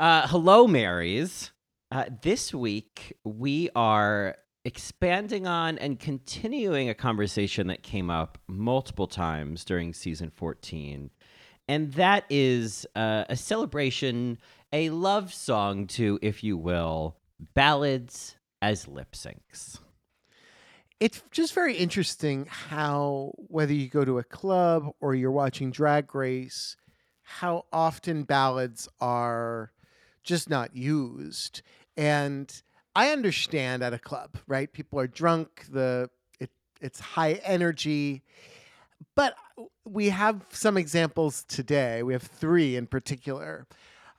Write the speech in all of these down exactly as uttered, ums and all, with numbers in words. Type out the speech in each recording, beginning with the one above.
Uh, hello, Marys. Uh, this week, we are expanding on and continuing a conversation that came up multiple times during season fourteen. And that is uh, a celebration, a love song to, if you will, ballads as lip syncs. It's just very interesting how, whether you go to a club or you're watching Drag Race, how often ballads are just not used. And I understand at a club, right? People are drunk, the it, it's high energy. But we have some examples today. We have three in particular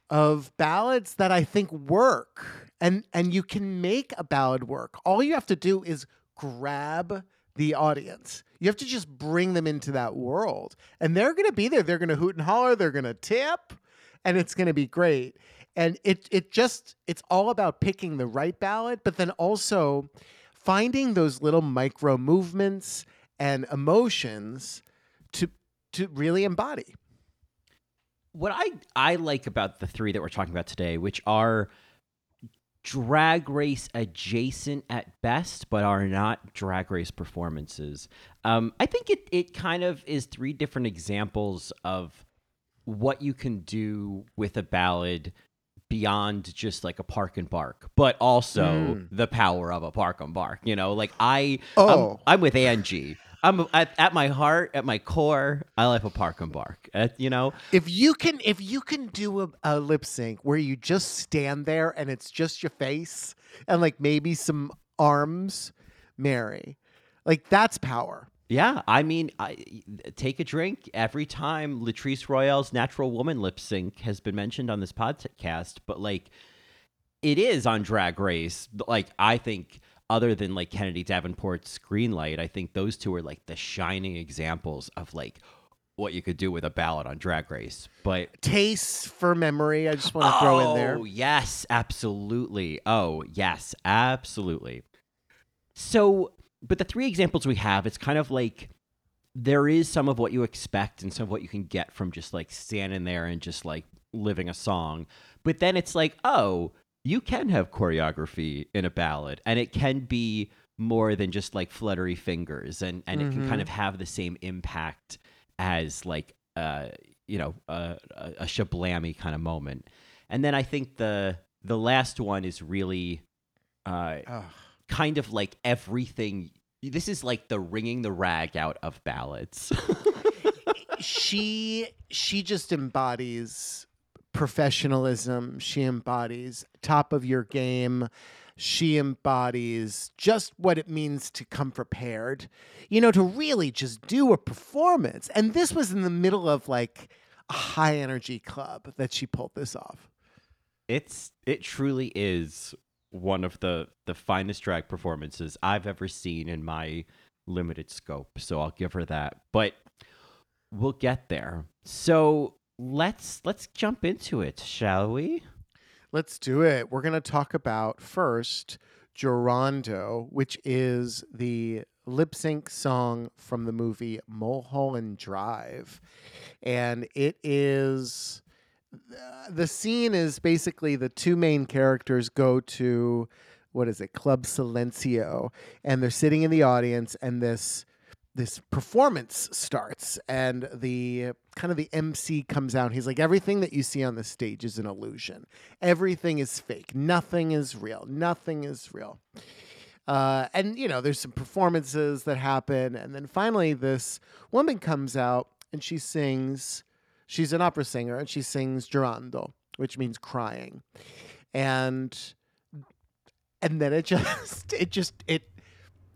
of ballads that I think work. And, and you can make a ballad work. All you have to do is grab the audience. You have to just bring them into that world. And they're going to be there. They're going to hoot and holler. They're going to tip. And it's going to be great. And it it just, it's all about picking the right ballad, but then also finding those little micro movements and emotions to to really embody. What I, I like about the three that we're talking about today, which are Drag Race adjacent at best, but are not Drag Race performances. Um, I think it it kind of is three different examples of what you can do with a ballad beyond just like a park and bark, but also mm. the power of a park and bark. You know, like I, oh. I'm, I'm with Angie. I'm at, at my heart, at my core, I like a park and bark. Uh, you know, if you can, if you can do a, a lip sync where you just stand there and it's just your face and like maybe some arms, Mary, like that's power. Yeah, I mean, I, take a drink. Every time Latrice Royale's Natural Woman lip sync has been mentioned on this podcast, but like it is on Drag Race. Like I think, other than like Kennedy Davenport's Greenlight, I think those two are like the shining examples of like what you could do with a ballad on Drag Race. But Taste for Memory, I just want to oh, throw in there. Oh yes, absolutely. Oh yes, absolutely. So. But the three examples we have, it's kind of like there is some of what you expect and some of what you can get from just like standing there and just like living a song. But then it's like, oh, you can have choreography in a ballad and it can be more than just like fluttery fingers and, and mm-hmm. it can kind of have the same impact as like, uh, you know, a, a shablammy kind of moment. And then I think the the last one is really... Uh, oh. kind of like everything. This is like the wringing the rag out of ballads. she she just embodies professionalism. She embodies top of your game. She embodies just what it means to come prepared, you know, to really just do a performance. And this was in the middle of like a high energy club that she pulled this off. It's it truly is one of the, the finest drag performances I've ever seen in my limited scope. So I'll give her that. But we'll get there. So let's let's jump into it, shall we? Let's do it. We're going to talk about first Llorando, which is the lip sync song from the movie Mulholland Drive. And it is... The scene is basically the two main characters go to, what is it, Club Silencio, and they're sitting in the audience, and this this performance starts, and the kind of the M C comes out. He's like, everything that you see on the stage is an illusion. Everything is fake. Nothing is real. Nothing is real. Uh, and, you know, there's some performances that happen, and then finally this woman comes out, and she sings... She's an opera singer, and she sings Llorando, which means crying. And and then it just it just it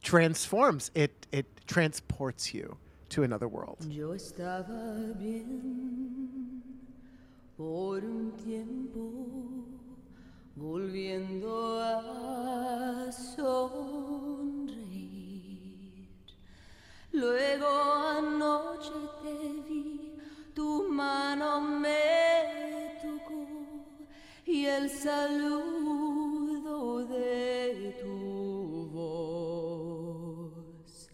transforms. It it transports you to another world. Yo estaba bien por un tiempo, volviendo a sonreír. Luego anoche te vi. Tu mano me tocó y el saludo de tu voz.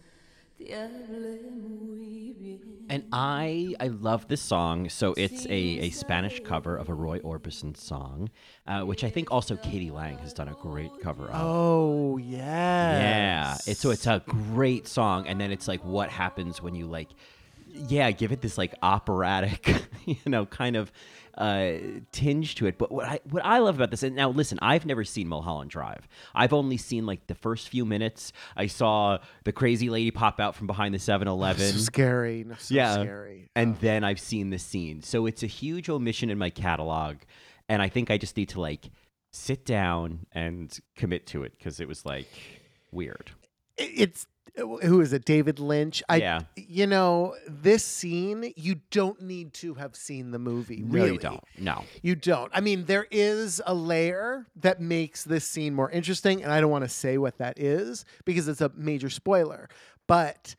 Te hablé muy bien. And I I love this song. So it's a, a Spanish cover of a Roy Orbison song, uh, which I think also Katie Lang has done a great cover of. Oh, yeah. Yeah. It's, so it's a great song. And then it's like what happens when you like, yeah, give it this like operatic, you know, kind of uh, tinge to it. But what I what I love about this, and now listen, I've never seen Mulholland Drive. I've only seen like the first few minutes. I saw the crazy lady pop out from behind the seven eleven. So scary. So yeah. Scary. And oh. Then I've seen the scene. So it's a huge omission in my catalog. And I think I just need to like sit down and commit to it because it was like weird. It's who is it? David Lynch. I, yeah. You know, this scene, you don't need to have seen the movie. Really. No, you don't. No. You don't. I mean, there is a layer that makes this scene more interesting, and I don't want to say what that is because it's a major spoiler, but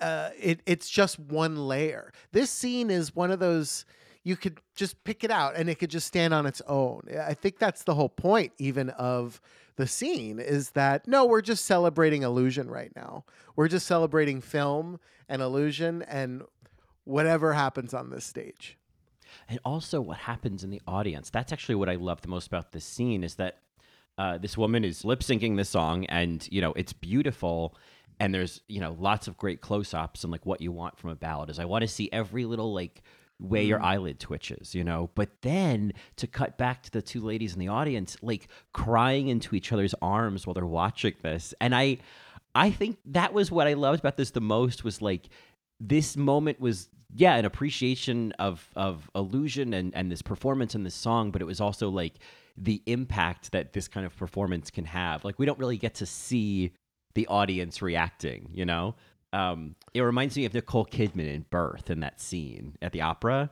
uh, it it's just one layer. This scene is one of those, you could just pick it out, and it could just stand on its own. I think that's the whole point, even of the scene is that, no, we're just celebrating illusion right now. We're just celebrating film and illusion and whatever happens on this stage. And also what happens in the audience. That's actually what I love the most about this scene is that uh, this woman is lip syncing this song and, you know, it's beautiful. And there's, you know, lots of great close-ups and like what you want from a ballad is I want to see every little like way your eyelid twitches, you know, but then to cut back to the two ladies in the audience, like crying into each other's arms while they're watching this. And I, I think that was what I loved about this the most was like, this moment was, yeah, an appreciation of, of illusion and, and this performance and this song, but it was also like the impact that this kind of performance can have. Like, we don't really get to see the audience reacting, you know? Um, it reminds me of Nicole Kidman in Birth in that scene at the opera.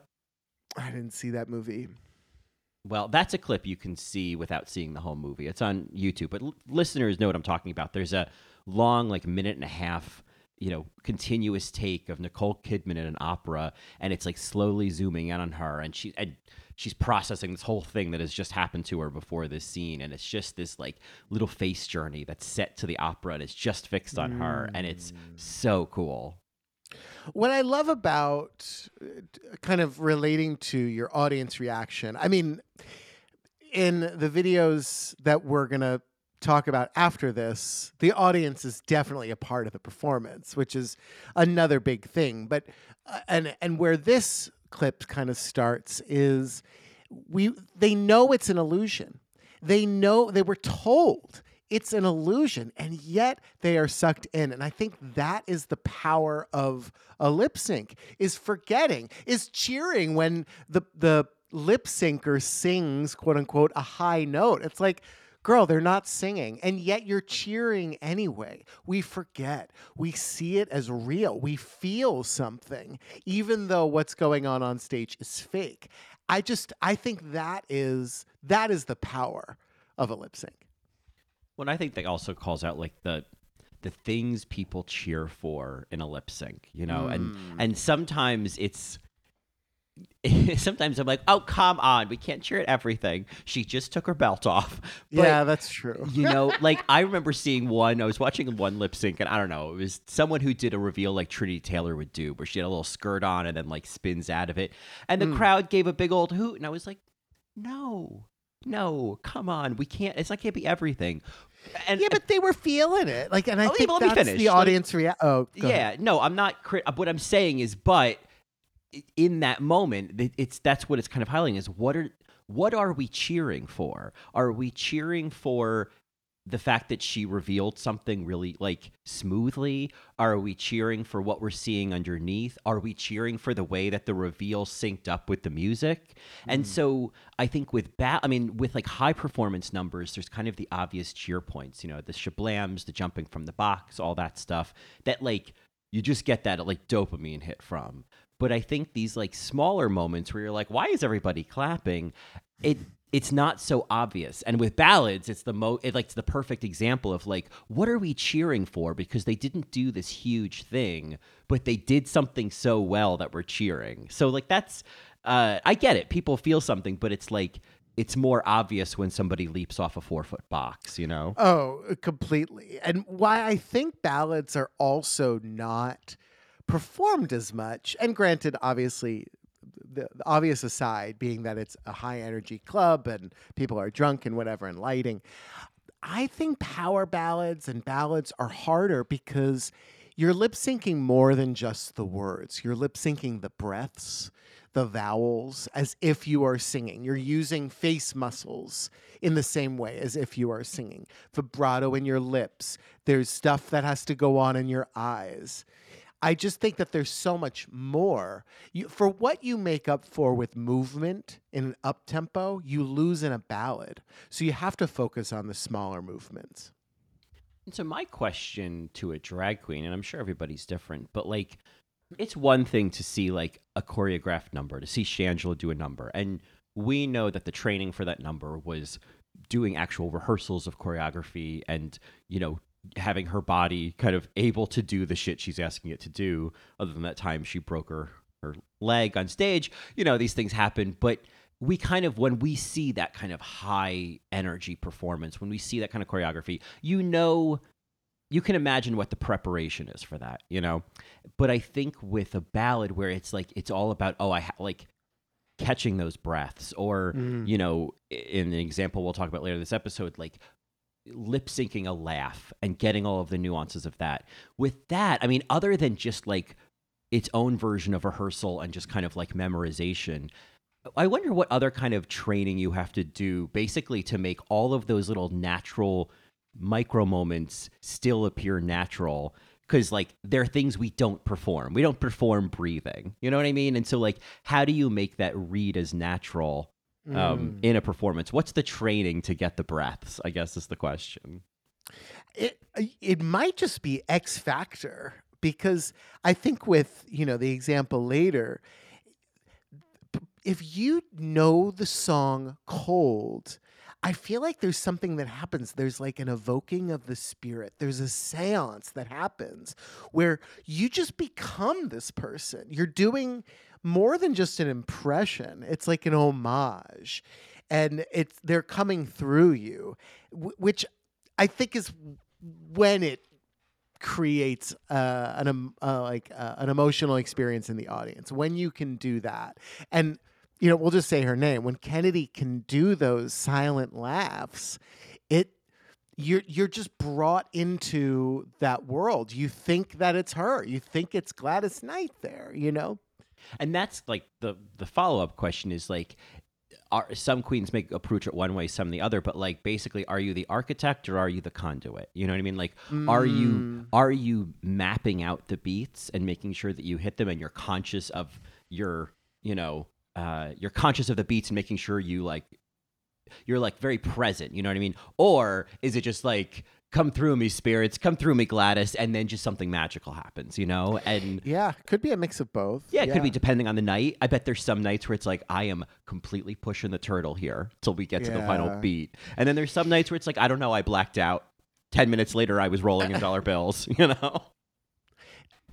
I didn't see that movie. Well, that's a clip you can see without seeing the whole movie. It's on YouTube, but l- listeners know what I'm talking about. There's a long, like minute and a half, you know, continuous take of Nicole Kidman in an opera, and it's like slowly zooming in on her, and she and she's processing this whole thing that has just happened to her before this scene, and it's just this like little face journey that's set to the opera, and it's just fixed on mm. her, and it's so cool. What I love about kind of relating to your audience reaction, I mean, in the videos that we're gonna talk about after this, the audience is definitely a part of the performance, which is another big thing. But uh, and and where this clip kind of starts is we they know it's an illusion. They know they were told it's an illusion, and yet they are sucked in. And I think that is the power of a lip sync: is forgetting, is cheering when the the lip syncer sings quote unquote a high note. It's like, girl, they're not singing, and yet you're cheering anyway. We forget. We see it as real. We feel something, even though what's going on on stage is fake. I just, I think that is, that is the power of a lip sync. Well, I think that also calls out like the, the things people cheer for in a lip sync, you know, mm. and, and sometimes it's, sometimes I'm like, oh, come on, we can't cheer at everything. She just took her belt off. But, yeah, that's true. You know, like I remember seeing one, I was watching one lip sync and I don't know, it was someone who did a reveal like Trinity Taylor would do where she had a little skirt on and then like spins out of it. And the mm. crowd gave a big old hoot and I was like, no, no, come on, we can't, it's not can't be everything. And, yeah, but they were feeling it. Like, and I oh, think yeah, that's the audience like, reaction. Oh, go yeah, ahead. No, I'm not, crit- what I'm saying is, but in that moment, it's that's what it's kind of highlighting is what are what are we cheering for? Are we cheering for the fact that she revealed something really like smoothly? Are we cheering for what we're seeing underneath? Are we cheering for the way that the reveal synced up with the music? Mm. And so I think with ba- I mean, with like high performance numbers, there's kind of the obvious cheer points, you know, the shablams, the jumping from the box, all that stuff that like you just get that like dopamine hit from. But I think these like smaller moments where you're like, why is everybody clapping? It it's not so obvious. And with ballads, it's the mo it, like it's the perfect example of like, what are we cheering for? Because they didn't do this huge thing, but they did something so well that we're cheering. So like that's uh, I get it. People feel something, but it's like it's more obvious when somebody leaps off a four foot box, you know? Oh, completely. And why I think ballads are also not performed as much. And granted, obviously, the, the obvious aside being that it's a high energy club and people are drunk and whatever and lighting. I think power ballads and ballads are harder because you're lip syncing more than just the words. You're lip syncing the breaths, the vowels, as if you are singing. You're using face muscles in the same way as if you are singing. Vibrato in your lips. There's stuff that has to go on in your eyes. I just think that there's so much more. You, for what you make up for with movement in an up-tempo, you lose in a ballad. So you have to focus on the smaller movements. And so my question to a drag queen, and I'm sure everybody's different, but like, it's one thing to see like a choreographed number, to see Shangela do a number. And we know that the training for that number was doing actual rehearsals of choreography and, you know, having her body kind of able to do the shit she's asking it to do. Other than that time she broke her, her leg on stage, you know, these things happen. But we kind of, when we see that kind of high energy performance, when we see that kind of choreography, you know, you can imagine what the preparation is for that, you know? But I think with a ballad where it's like, it's all about, oh, I ha- like catching those breaths or, mm. you know, in an example we'll talk about later this episode, like lip syncing a laugh and getting all of the nuances of that. With that, I mean, other than just like its own version of rehearsal and just kind of like memorization, I wonder what other kind of training you have to do basically to make all of those little natural micro moments still appear natural, because like there are things we don't perform. We don't perform breathing, you know what I mean? And so like, how do you make that read as natural um, mm. in a performance? What's the training to get the breaths, I guess is the question. It, it might just be X factor, because I think with, you know, the example later, if you know the song cold, I feel like there's something that happens. There's like an evoking of the spirit. There's a seance that happens where you just become this person. You're doing more than just an impression. It's like an homage. And it's they're coming through you, which I think is when it creates uh, an um, uh, like uh, an emotional experience in the audience. When you can do that. And you know, we'll just say her name. When Kennedy can do those silent laughs, it you're you're just brought into that world. You think that it's her. You think it's Gladys Knight there, you know? And that's like the the follow-up question is like, are some queens make approach it one way, some the other, but like basically, are you the architect or are you the conduit? You know what I mean? Like, mm. are you are you mapping out the beats and making sure that you hit them and you're conscious of your, you know, Uh, you're conscious of the beats and making sure you like, you're like very present, you know what I mean? Or is it just like, come through me spirits, come through me Gladys, and then just something magical happens, you know? And yeah, could be a mix of both. Yeah, it yeah. could be depending on the night. I bet there's some nights where it's like, I am completely pushing the turtle here till we get to yeah. the final beat. And then there's some nights where it's like, I don't know, I blacked out. Ten minutes later, I was rolling in dollar bills, you know?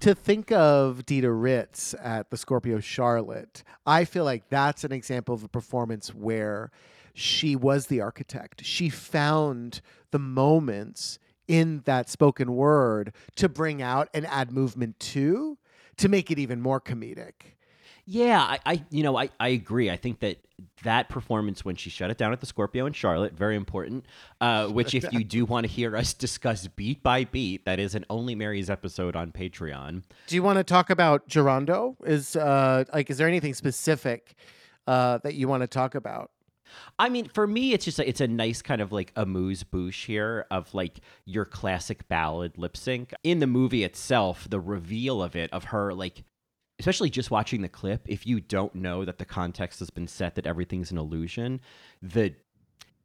To think of Dita Ritz at the Scorpio Charlotte, I feel like that's an example of a performance where she was the architect. She found the moments in that spoken word to bring out and add movement to, to make it even more comedic. Yeah, I, I you know, I, I agree. I think that that performance when she shut it down at the Scorpio in Charlotte, very important, uh, which if you do want to hear us discuss beat by beat, that is an Only Mary's episode on Patreon. Do you want to talk about Llorando? Is, uh, like, is there anything specific uh, that you want to talk about? I mean, for me, it's just a, it's a nice kind of like amuse-bouche here of like your classic ballad lip sync. In the movie itself, the reveal of it, of her like, especially just watching the clip, if you don't know that the context has been set, that everything's an illusion, the,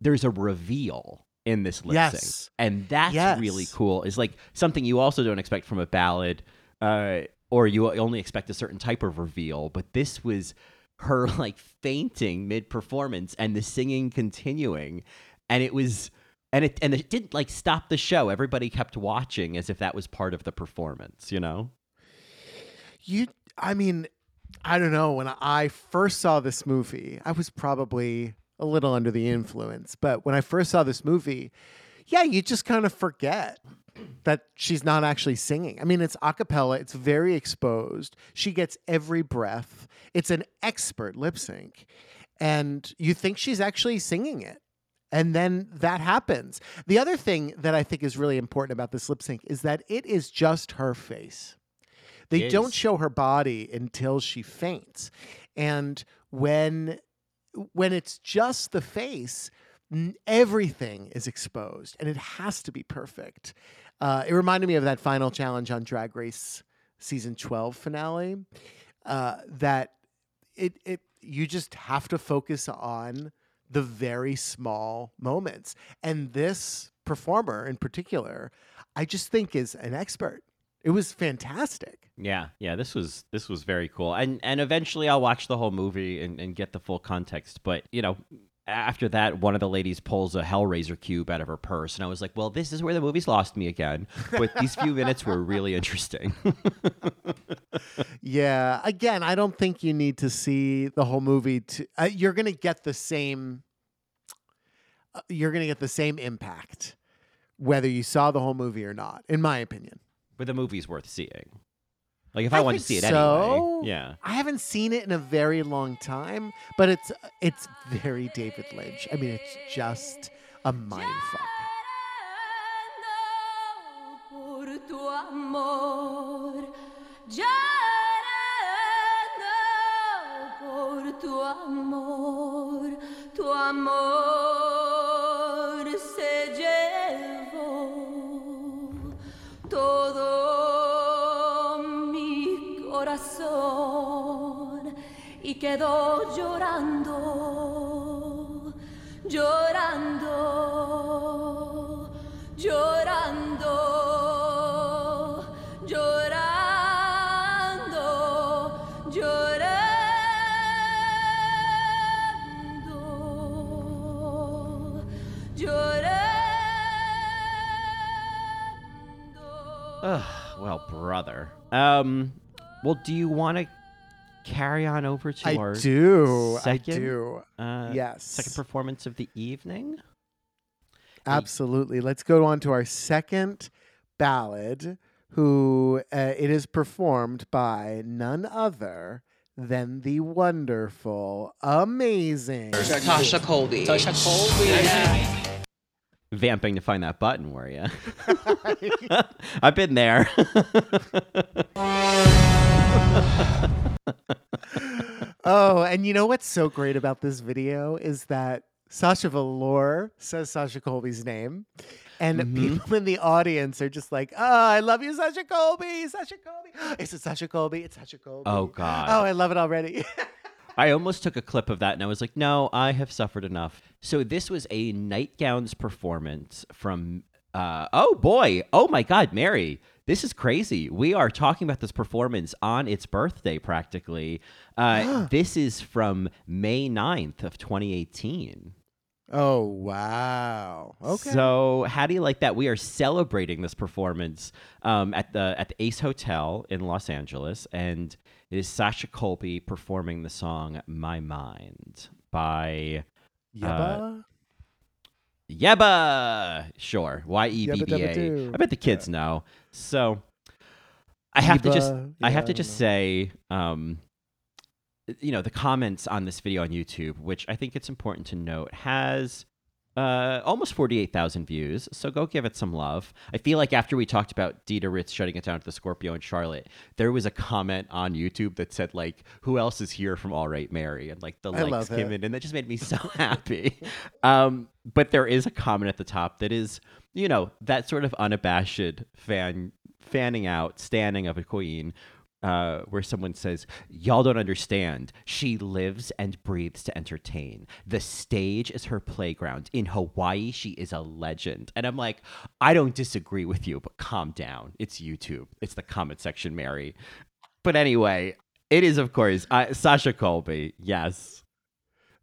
there's a reveal in this lip sync. Yes. And that's yes. really cool. It's like something you also don't expect from a ballad, uh, or you only expect a certain type of reveal. But this was her like fainting mid-performance and the singing continuing. And it was, and it, and it didn't like stop the show. Everybody kept watching as if that was part of the performance, you know? You, I mean, I don't know. When I first saw this movie, I was probably a little under the influence. But when I first saw this movie, yeah, you just kind of forget that she's not actually singing. I mean, it's a cappella. It's very exposed. She gets every breath. It's an expert lip sync. And you think she's actually singing it. And then that happens. The other thing that I think is really important about this lip sync is that it is just her face. They yes. don't show her body until she faints. And when when it's just the face, everything is exposed. And it has to be perfect. Uh, it reminded me of that final challenge on Drag Race Season twelve finale. Uh, that it it you just have to focus on the very small moments. And this performer in particular, I just think is an expert. It was fantastic. Yeah, yeah, this was this was very cool. And and eventually I'll watch the whole movie and, and get the full context. But, you know, after that, one of the ladies pulls a Hellraiser cube out of her purse. And I was like, well, this is where the movie's lost me again. But these few minutes were really interesting. Yeah, again, I don't think you need to see the whole movie. To uh, you're going to get the same. Uh, you're going to get the same impact, whether you saw the whole movie or not, in my opinion. But the movie's worth seeing. Like, if I, I want to see it so. anyway. Yeah. I haven't seen it in a very long time, but it's it's very David Lynch. I mean, it's just a mindfuck. Y quedó llorando, llorando, llorando, llorando, llorando, llorando. Ugh, well, brother. Um, well, do you want to carry on over to I our do, second, I do. Uh, yes. second performance of the evening? Absolutely. Let's go on to our second ballad, who uh, it is performed by none other than the wonderful, amazing Sasha Colby. Sasha Colby. Yeah. Vamping to find that button, were you? I've been there. Oh, and you know what's so great about this video is that Sasha Velour says Sasha Colby's name, and mm-hmm. people in the audience are just like, oh, I love you, Sasha Colby, Sasha Colby. Is it Sasha Colby? It's Sasha Colby. Oh, God. Oh, I love it already. I almost took a clip of that, and I was like, no, I have suffered enough. So this was a Nightgowns performance from, uh, oh, boy. Oh, my God, Mary. This is crazy. We are talking about this performance on its birthday, practically. Uh, this is from May ninth of twenty eighteen. Oh, wow. Okay. So how do you like that? We are celebrating this performance um, at the at the Ace Hotel in Los Angeles. And it is Sasha Colby performing the song My Mind by... Yebba? Uh, Yebba! Sure. Y E B B A. I bet the kids yeah. know. So I have Yebba, to just I yeah, have to just no. say, um, you know, the comments on this video on YouTube, which I think it's important to note, has uh, almost forty-eight thousand views. So go give it some love. I feel like after we talked about Dita Ritz shutting it down to the Scorpio and Charlotte, there was a comment on YouTube that said, like, who else is here from All Right Mary? And, like, the I likes came in. And that just made me so happy. Um, but there is a comment at the top that is... you know, that sort of unabashed fan fanning out, standing of a queen, uh, where someone says, y'all don't understand. She lives and breathes to entertain. The stage is her playground. In Hawaii, she is a legend. And I'm like, I don't disagree with you, but calm down. It's YouTube. It's the comment section, Mary. But anyway, it is, of course, uh, Sasha Colby. Yes.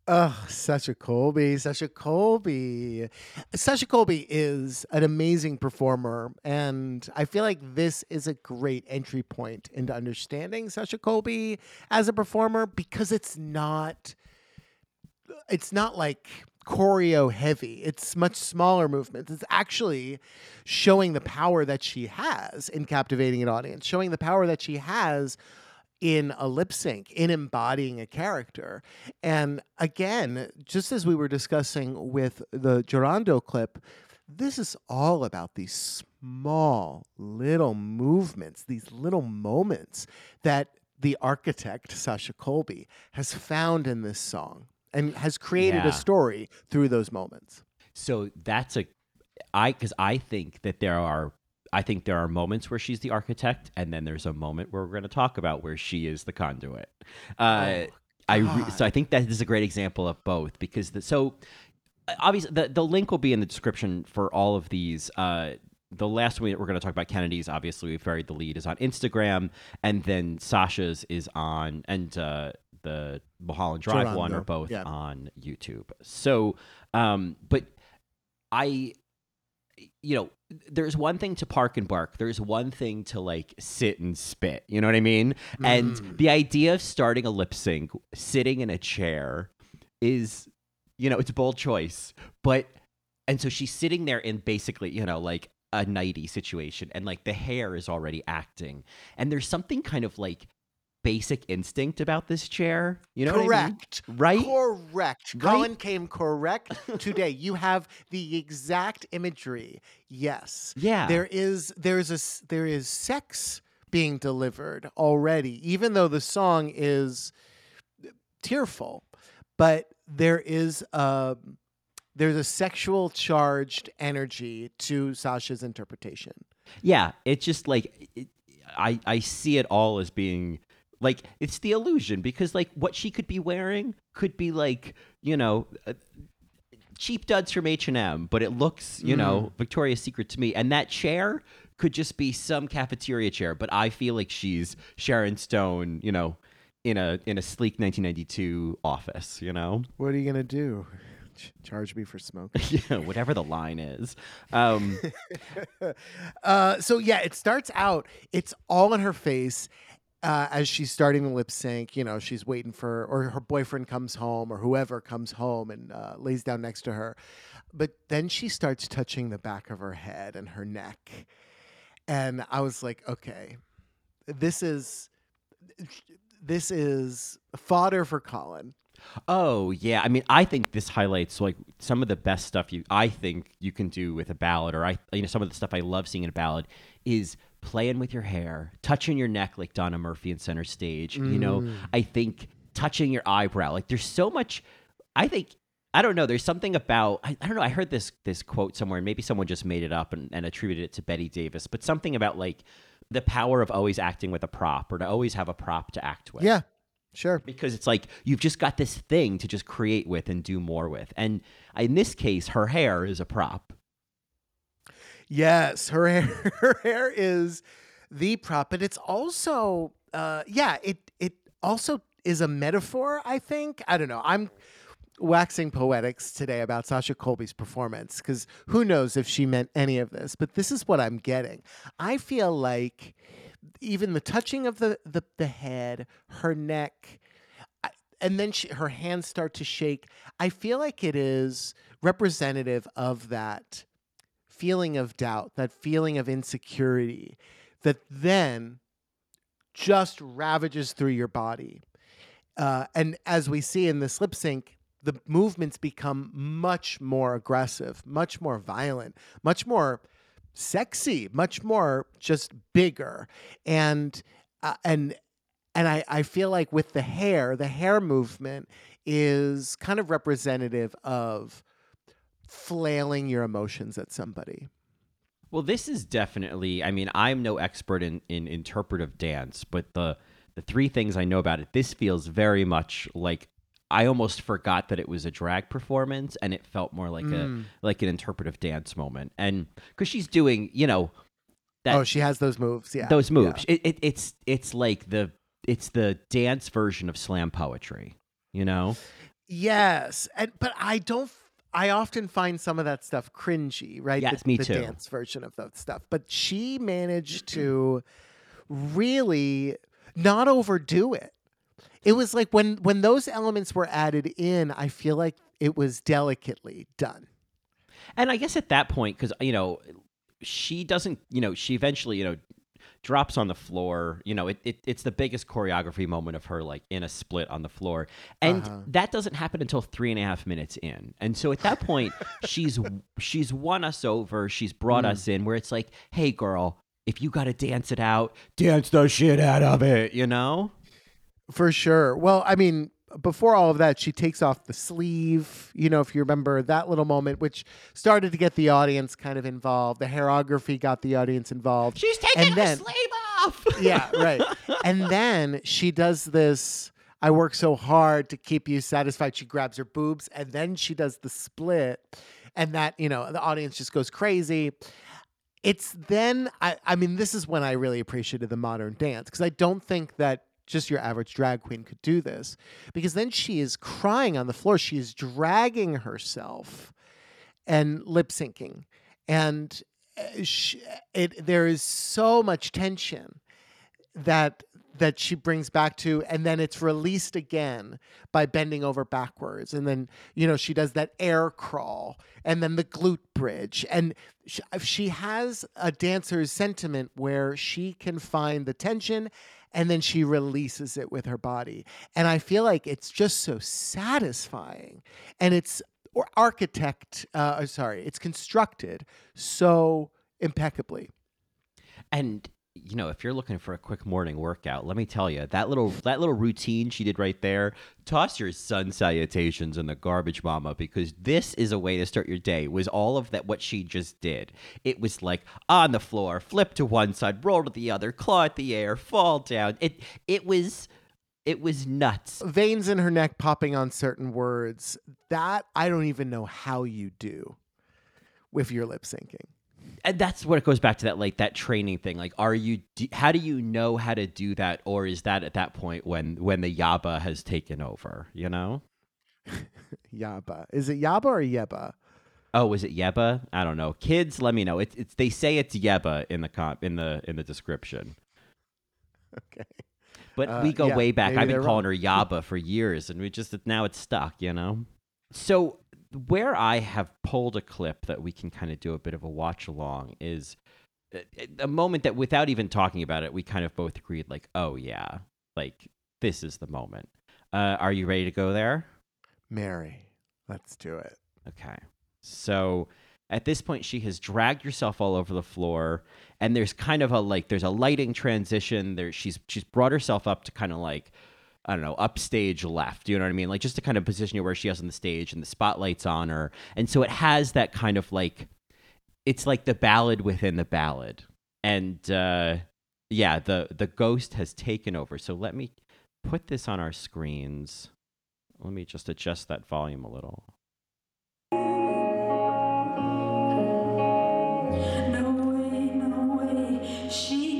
Oh, Sasha Colby, Sasha Colby. Sasha Colby is an amazing performer, and I feel like this is a great entry point into understanding Sasha Colby as a performer, because it's not it's not like choreo heavy. It's much smaller movements. It's actually showing the power that she has in captivating an audience, showing the power that she has in a lip sync, in embodying a character. And again, just as we were discussing with the Llorando clip, this is all about these small little movements, these little moments that the architect, Sasha Colby, has found in this song and has created yeah. a story through those moments. So that's a, I, because I think that there are, I think there are moments where she's the architect, and then there's a moment where we're going to talk about where she is the conduit. Uh, oh, I re, so I think that this is a great example of both, because the, so obviously the, the link will be in the description for all of these. Uh, the last one that we're going to talk about, Kennedy's, obviously we've varied the lead, is on Instagram, and then Sasha's is on, and uh, the Mulholland Drive Toronto. one are both yeah. on YouTube. So, um, but I, you know, there's one thing to park and bark. There's one thing to like sit and spit. You know what I mean? Mm. And the idea of starting a lip sync, sitting in a chair is, you know, it's a bold choice. But, and so she's sitting there in basically, you know, like a nighty situation, and like the hair is already acting. And there's something kind of like basic instinct about this chair. You know correct. What I mean? Right? Correct. Right? Colin came correct today. You have the exact imagery. Yes. Yeah. There is there is a there is sex being delivered already, even though the song is tearful, but there is a there's a sexual charged energy to Sasha's interpretation. Yeah, it's just like it, I I see it all as being like, it's the illusion, because like what she could be wearing could be like, you know, cheap duds from H and M, but it looks, you mm. know, Victoria's Secret to me. And that chair could just be some cafeteria chair, but I feel like she's Sharon Stone, you know, in a in a sleek nineteen ninety-two office, you know? What are you going to do? Charge me for smoking. Yeah, whatever the line is. Um, uh, so yeah, it starts out, it's all in her face. Uh, as she's starting the lip sync, you know, she's waiting for, or her boyfriend comes home, or whoever comes home and uh, lays down next to her. But then she starts touching the back of her head and her neck. And I was like, okay, this is, this is fodder for Colin. Oh, yeah. I mean, I think this highlights like some of the best stuff you, I think you can do with a ballad, or I, you know, some of the stuff I love seeing in a ballad is playing with your hair, touching your neck like Donna Murphy in Center Stage, mm. you know, I think touching your eyebrow. Like there's so much, I think, I don't know, there's something about, I, I don't know, I heard this this quote somewhere, and maybe someone just made it up and, and attributed it to Bette Davis, but something about like the power of always acting with a prop, or to always have a prop to act with. Yeah, sure. Because it's like, you've just got this thing to just create with and do more with. And in this case, her hair is a prop. Yes, her hair, her hair is the prop, but it's also, uh, yeah, it it also is a metaphor, I think. I don't know. I'm waxing poetics today about Sasha Colby's performance, because who knows if she meant any of this, but this is what I'm getting. I feel like even the touching of the, the, the head, her neck, I, and then she, her hands start to shake, I feel like it is representative of that feeling of doubt, that feeling of insecurity that then just ravages through your body. Uh, and as we see in this lip sync, the movements become much more aggressive, much more violent, much more sexy, much more just bigger. And uh, and and I, I feel like with the hair, the hair movement is kind of representative of flailing your emotions at somebody. Well, this is definitely, I mean, I'm no expert in, in interpretive dance, but the, the three things I know about it, this feels very much like, I almost forgot that it was a drag performance, and it felt more like mm. a like an interpretive dance moment. And because she's doing, you know, that, oh, she has those moves, yeah, those moves. Yeah. It, it, it's it's like the it's the dance version of slam poetry, you know? Yes, and but I don't. I often find some of that stuff cringy, right? Yes, the, me the too. The dance version of that stuff. But she managed to really not overdo it. It was like when when those elements were added in, I feel like It was delicately done. And I guess at that point, because, you know, she doesn't, you know, she eventually, you know, drops on the floor. You know, it, it it's the biggest choreography moment of her, like, in a split on the floor. And uh-huh. that doesn't happen until three and a half minutes in. And so at that point, she's she's won us over. She's brought mm. us in where it's like, hey, girl, if you got to dance it out, dance the shit out of it, you know? For sure. Well, I mean, before all of that, she takes off the sleeve, you know, if you remember that little moment, which started to get the audience kind of involved. The hairography got the audience involved. She's taking her sleeve off. Yeah, right. And then she does this, I work so hard to keep you satisfied. She grabs her boobs and then she does the split. And that, you know, the audience just goes crazy. It's then, I, I mean, this is when I really appreciated the modern dance, because I don't think that just your average drag queen could do this, because then she is crying on the floor. She is dragging herself and lip syncing. And she, it, there is so much tension that, that she brings back to, and then it's released again by bending over backwards. And then, you know, she does that air crawl and then the glute bridge. And she, she has a dancer's sentiment where she can find the tension and then she releases it with her body. And I feel like it's just so satisfying. And it's or architect, uh, sorry, it's constructed so impeccably. And, you know, if you're looking for a quick morning workout, let me tell you, that little that little routine she did right there, toss your sun salutations in the garbage, mama, because this is a way to start your day, was all of that what she just did. It was like on the floor, flip to one side, roll to the other, claw at the air, fall down. It it was it was nuts. Veins in her neck popping on certain words. That I don't even know how you do with your lip syncing. And that's what it goes back to, that like that training thing. Like, are you? Do, how do you know how to do that, or is that at that point when when the Yebba has taken over? You know, Yebba. Is it Yebba or Yebba? Oh, is it Yebba? I don't know. Kids, let me know. It's it's. They say it's Yebba in the comp in the in the description. Okay, but uh, we go yeah, way back. I've been calling wrong. her Yebba for years, and we just now it's stuck. You know, so. Where I have pulled a clip that we can kind of do a bit of a watch along is a moment that, without even talking about it, we kind of both agreed, like, oh, yeah, like, this is the moment. Uh, are you ready to go there? Mary, let's do it. Okay. So at this point, she has dragged herself all over the floor, and there's kind of a, like, there's a lighting transition. There, she's she's brought herself up to kind of, like, I don't know, upstage left, you know what I mean? Like, just to kind of position you where she is on the stage and the spotlight's on her. And so it has that kind of, like, it's like the ballad within the ballad. And, uh, yeah, the, the ghost has taken over. So let me put this on our screens. Let me just adjust that volume a little. No way, no way, she...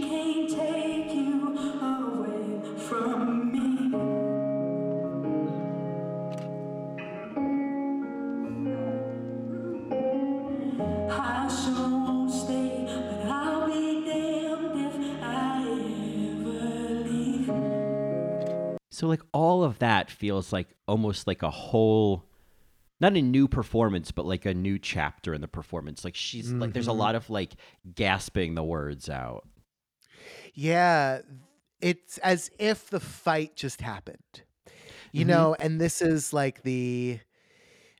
So, like, all of that feels like almost like a whole, not a new performance, but like a new chapter in the performance. Like, she's mm-hmm. like, there's a lot of like gasping the words out. Yeah. It's as if the fight just happened, you mm-hmm. know, and this is like the,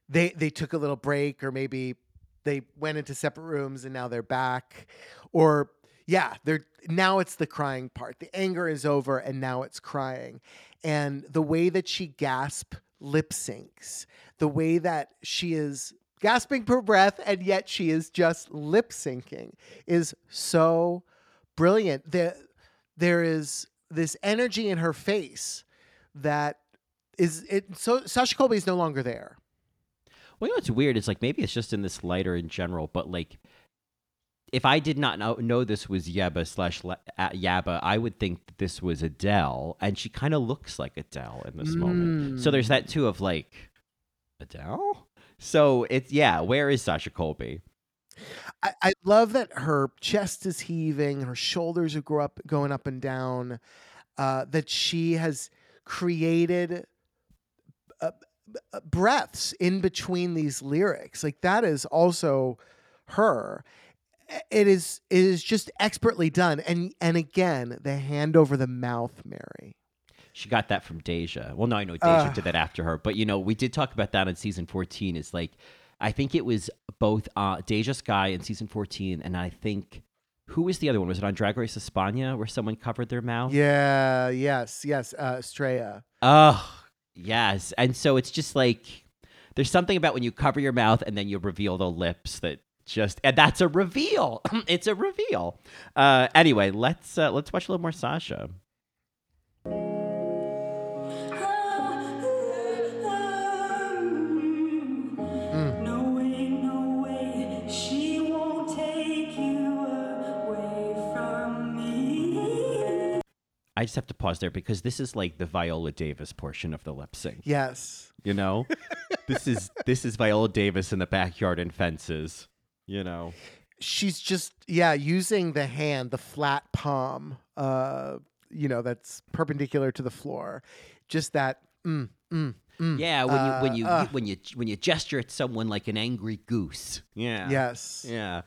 they, they took a little break, or maybe they went into separate rooms and now they're back, or yeah, they're now it's the crying part. The anger is over and now it's crying. And the way that she gasp lip syncs, the way that she is gasping for breath and yet she is just lip syncing is so brilliant. There, there is this energy in her face that is it. So Sasha Colby is no longer there. Well, you know what's weird? It's like maybe it's just in this light or in general, but like, if I did not know, know this was Yebba slash Yebba, I would think that this was Adele, and she kind of looks like Adele in this mm. moment. So there's that too of like, Adele? So it's, yeah, where is Sasha Colby? I, I love that her chest is heaving, her shoulders are go up, going up and down, uh, that she has created a, breaths in between these lyrics. Like, that is also her. It is it is just expertly done. And and again, the hand over the mouth, Mary. She got that from Deja. Well, no, I know Deja uh, did that after her. But, you know, we did talk about that in season fourteen. It's like, I think it was both uh, Deja Sky in season fourteen. And I think, who was the other one? Was it on Drag Race España where someone covered their mouth? Yeah, yes, yes. Uh, Estrella. Oh, yes. And so it's just like, there's something about when you cover your mouth and then you reveal the lips that just, and that's a reveal. It's a reveal. Uh, anyway, let's uh, let's watch a little more Sasha. I just have to pause there because this is like the Viola Davis portion of the lip sync. Yes. You know, this is this is Viola Davis in the backyard and fences, you know. She's just, yeah, using the hand, the flat palm, uh, you know, that's perpendicular to the floor. Just that. Mm, mm, mm, yeah. When uh, you when you, uh, you when you when you gesture at someone like an angry goose. Yeah. Yes. Yeah.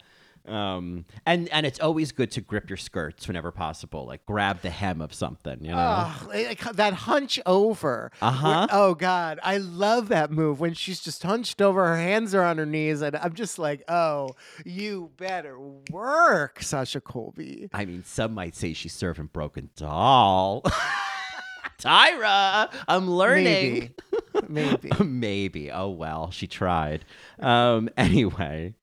Um, and, and it's always good to grip your skirts whenever possible, like grab the hem of something, you know, oh, like that hunch over. Uh-huh. Where, oh God, I love that move when she's just hunched over, her hands are on her knees. And I'm just like, oh, you better work, Sasha Colby. I mean, some might say she's serving broken doll. Tyra, I'm learning. Maybe. Maybe. Maybe. Oh, well, she tried. Um, anyway.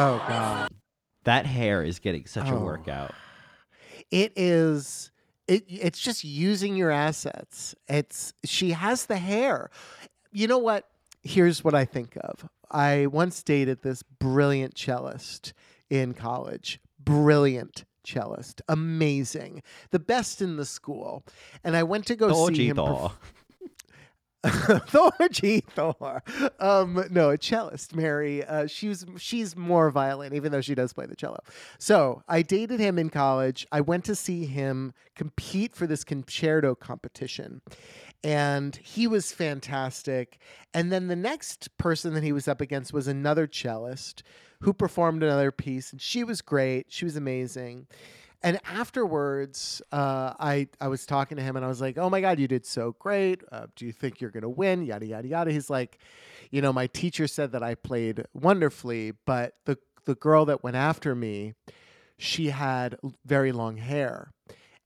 Oh, God. That hair is getting such oh. a workout. It is. It, it's just using your assets. It's she has the hair. You know what? Here's what I think of. I once dated this brilliant cellist in college. Brilliant cellist. Amazing. The best in the school. And I went to go Dorgy see him. Perf- Thor, gee, Thor. Um, no, a cellist, Mary. Uh, she's she's more violin, even though she does play the cello. So I dated him in college. I went to see him compete for this concerto competition, and he was fantastic. And then the next person that he was up against was another cellist who performed another piece, and she was great. She was amazing. And afterwards, uh, I, I was talking to him and I was like, oh my God, you did so great. Uh, do you think you're going to win? Yada, yada, yada. He's like, you know, my teacher said that I played wonderfully, but the, the girl that went after me, she had very long hair.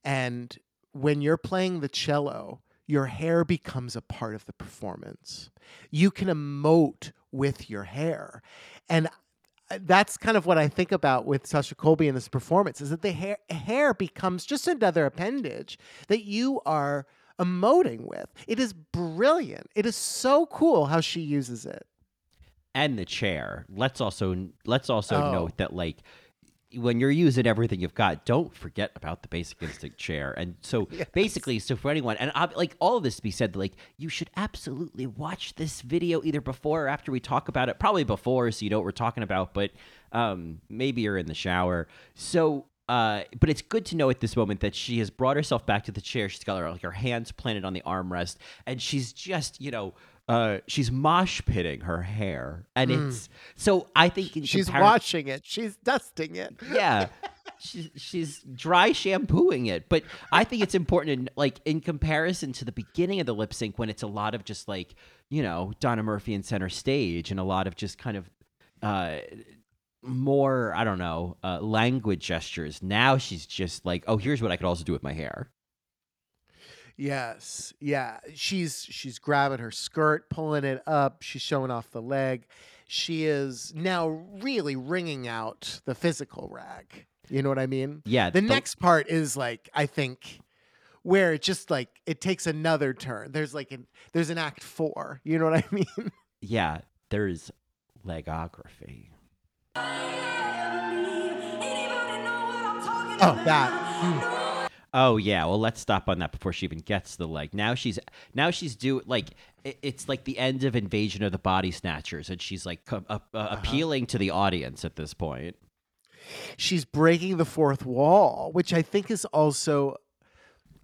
And when you're playing the cello, your hair becomes a part of the performance. You can emote with your hair. And that's kind of what I think about with Sasha Colby in this performance, is that the hair, hair becomes just another appendage that you are emoting with. It is brilliant. It is so cool how she uses it. And the chair. Let's also let's also oh. note that, like, when you're using everything you've got, don't forget about the basic instinct chair. And so yes. basically, so for anyone, and I, like all of this to be said, like, you should absolutely watch this video either before or after we talk about it, probably before so you know what we're talking about, but um, maybe you're in the shower. So, uh, but it's good to know at this moment that she has brought herself back to the chair. She's got her, like, her hands planted on the armrest, and she's just, you know, Uh, she's mosh pitting her hair, and mm. it's so. I think in she's compar- washing it. She's dusting it. Yeah, she's she's dry shampooing it. But I think it's important, in, like in comparison to the beginning of the lip sync, when it's a lot of just like, you know, Donna Murphy in center stage, and a lot of just kind of uh, more I don't know uh, languid gestures. Now she's just like, oh, here's what I could also do with my hair. Yes. Yeah. She's she's grabbing her skirt, pulling it up. She's showing off the leg. She is now really wringing out the physical rag. You know what I mean? Yeah. The, the next part is like, I think, where it just like it takes another turn. There's like an there's an act four. You know what I mean? Yeah. There's legography. Oh, that. Mm. Oh yeah, well let's stop on that before she even gets the leg. Now she's now she's do like it, it's like the end of Invasion of the Body Snatchers, and she's like uh, uh, uh-huh. appealing to the audience at this point. She's breaking the fourth wall, which I think is also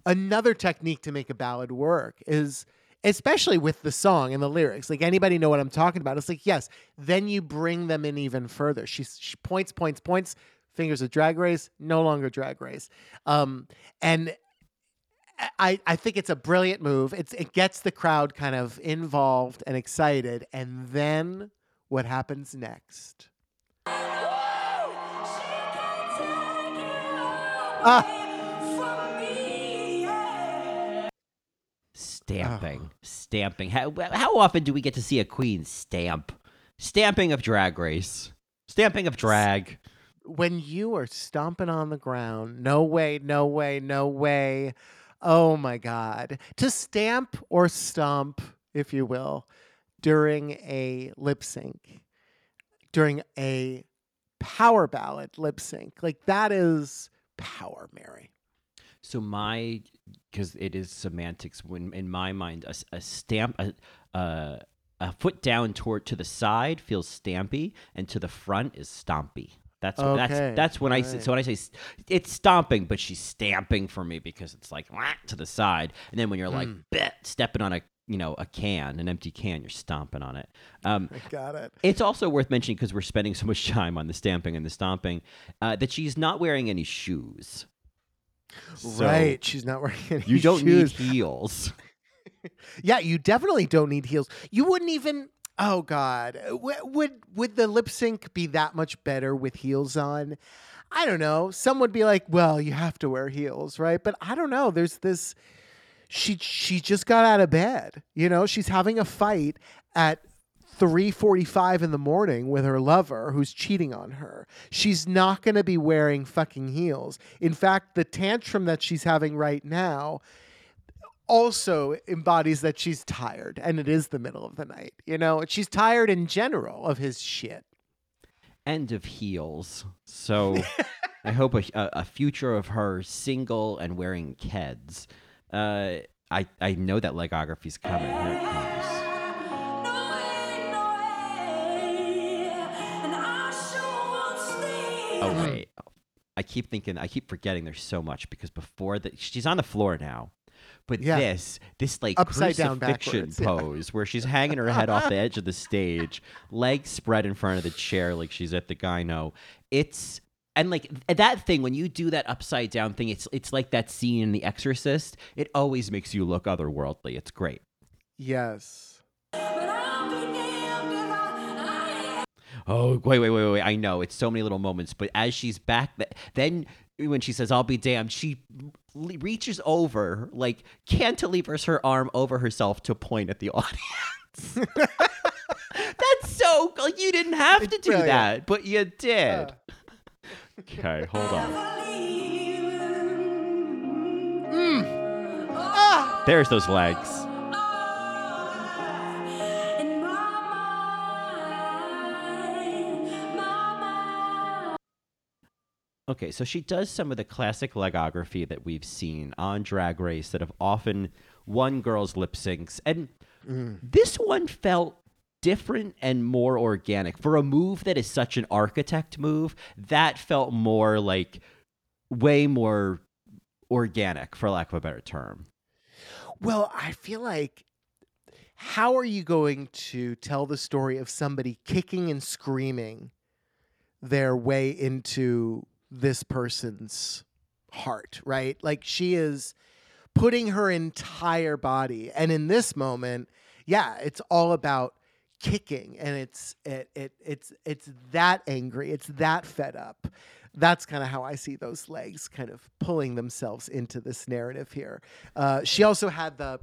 another technique to make a ballad work, is especially with the song and the lyrics. Like, anybody know what I'm talking about? It's like, yes, then you bring them in even further. She she points, points, points. Fingers of Drag Race, no longer Drag Race. Um, and I I think it's a brilliant move. It's it gets the crowd kind of involved and excited. And then what happens next? Woo! She can take you ah. from me, yeah. Stamping. Oh. Stamping. How, how often do we get to see a queen stamp? Stamping of Drag Race. Stamping of drag. St- When you are stomping on the ground, no way, no way, no way. Oh, my God. To stamp or stomp, if you will, during a lip sync, during a power ballad lip sync. Like, that is power, Mary. So my, because it is semantics, when in my mind, a, a stamp, a, a, a foot down toward to the side feels stampy, and to the front is stompy. That's okay. that's that's when right. I say, so when I say it's stomping, but she's stamping for me because it's like wah, to the side, and then when you're mm. like bleh, stepping on a you know a can, an empty can, you're stomping on it. Um, I got it. It's also worth mentioning, because we're spending so much time on the stamping and the stomping, uh, that she's not wearing any shoes. So right, she's not wearing any. You don't shoes. Need heels. Yeah, you definitely don't need heels. You wouldn't even. Oh, God. Would would the lip sync be that much better with heels on? I don't know. Some would be like, well, you have to wear heels, right? But I don't know. There's this... She she just got out of bed. You know, she's having a fight at three forty-five in the morning with her lover who's cheating on her. She's not going to be wearing fucking heels. In fact, the tantrum that she's having right now also embodies that she's tired, and it is the middle of the night. You know, she's tired in general of his shit. End of heels. So I hope a, a future of her single and wearing Keds. Uh, I, I know that legography's coming. Here it comes. Oh, wait. I keep thinking, I keep forgetting there's so much, because before that, she's on the floor now. But yeah. this, this like upside crucifixion down pose yeah. where she's hanging her head off the edge of the stage, legs spread in front of the chair like she's at the gyno. It's, and like that thing, when you do that upside down thing, it's it's like that scene in The Exorcist. It always makes you look otherworldly. It's great. Yes. Oh, wait, wait, wait, wait. I know. It's so many little moments. But as she's back, then when she says, I'll be damned, she reaches over, like, cantilevers her arm over herself to point at the audience. That's so, like, you didn't have it's to do brilliant. That, but you did. Uh. Okay, hold on. Mm. Ah. There's those legs. Okay, so she does some of the classic legography that we've seen on Drag Race that have often won girls' lip syncs. And mm. this one felt different and more organic. For a move that is such an architect move, that felt more like way more organic, for lack of a better term. Well, I feel like, how are you going to tell the story of somebody kicking and screaming their way into this person's heart, right? Like, she is putting her entire body. And in this moment, yeah, it's all about kicking, and it's it it it's it's that angry, it's that fed up. That's kind of how I see those legs kind of pulling themselves into this narrative here. Uh, she also had the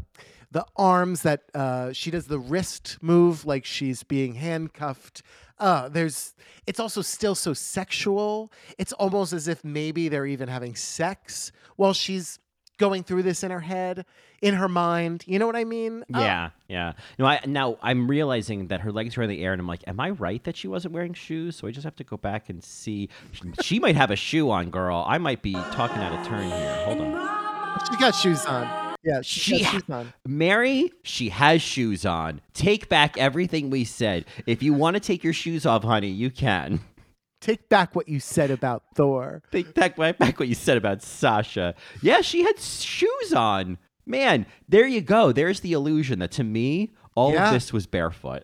the arms that uh, she does the wrist move like she's being handcuffed. Uh, there's it's also still so sexual. It's almost as if maybe they're even having sex while she's going through this in her head, in her mind. You know what I mean? Oh. Yeah, yeah. No, I, now I'm realizing that her legs were in the air, and I'm like, am I right that she wasn't wearing shoes? So I just have to go back and see. She might have a shoe on, girl. I might be talking out of turn here. Hold on. She's got shoes on. Yeah, she, she has shoes on. Mary, she has shoes on. Take back everything we said. If you want to take your shoes off, honey, you can. Take back what you said about Thor. Take back, back what you said about Sasha. Yeah, she had shoes on. Man, there you go. There's the illusion that to me, all yeah. of this was barefoot.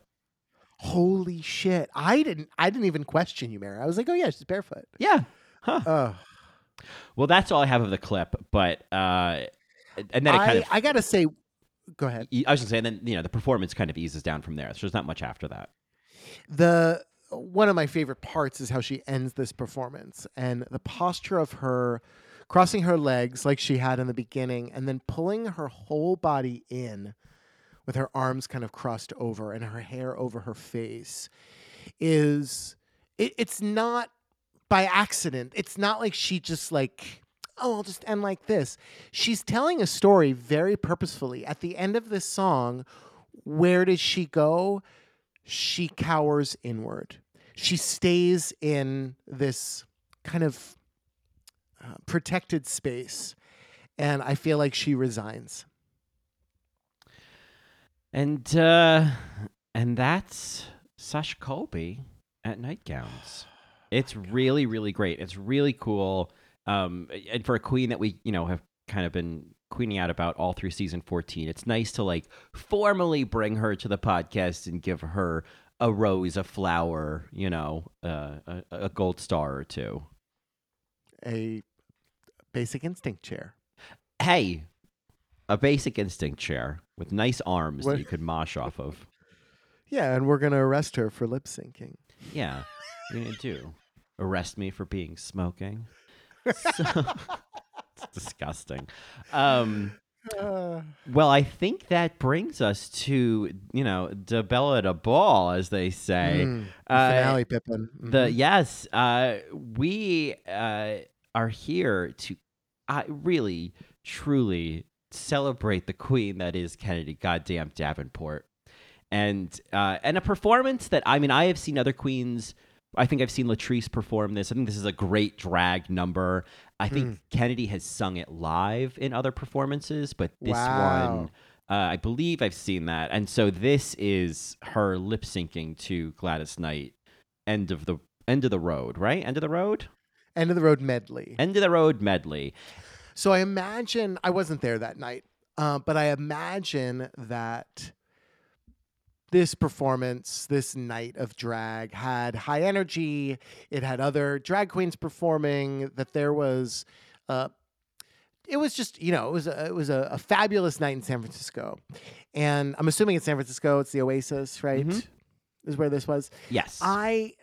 Holy shit. I didn't I didn't even question you, Mary. I was like, oh yeah, she's barefoot. Yeah. Huh. Uh, well, that's all I have of the clip, but uh, and then I, it kind of I gotta say go ahead. I was gonna say, and then you know, the performance kind of eases down from there. So there's not much after that. The one of my favorite parts is how she ends this performance and the posture of her crossing her legs like she had in the beginning and then pulling her whole body in with her arms kind of crossed over and her hair over her face is, it, it's not by accident. It's not like she just like, oh, I'll just end like this. She's telling a story very purposefully. At the end of this song, where does she go? She cowers inward. She stays in this kind of uh, protected space. And I feel like she resigns. And uh, and that's Sasha Colby at Nightgowns. It's really, really great. It's really cool. Um, and for a queen that we, you know, have kind of been queening out about all through season fourteen, it's nice to like formally bring her to the podcast and give her a rose, a flower, you know, uh, a, a gold star or two. A Basic Instinct chair. Hey. A Basic Instinct chair with nice arms what? that you could mosh off of. Yeah, and we're going to arrest her for lip syncing. Yeah, we do. Arrest me for being smoking. So, it's disgusting. Um, uh, well, I think that brings us to, you know, de Bella to Ball, as they say. Mm, the uh, finale, Pippin. Mm-hmm. The, yes, uh, we uh, are here to uh, really, truly celebrate the queen that is Kennedy goddamn Davenport, and uh and a performance that I mean I have seen other queens. I think I've seen Latrice perform this. I think this is a great drag number. I mm. think Kennedy has sung it live in other performances, but this wow. one uh, I believe I've seen that. And so this is her lip syncing to Gladys Knight, end of the end of the road, right? End of the road, end of the road medley, end of the road medley. So I imagine, I wasn't there that night, uh, but I imagine that this performance, this night of drag had high energy. It had other drag queens performing, that there was, uh, it was just, you know, it was, a, it was a, a fabulous night in San Francisco. And I'm assuming it's San Francisco, it's the Oasis, right? Mm-hmm. Is where this was. Yes. I,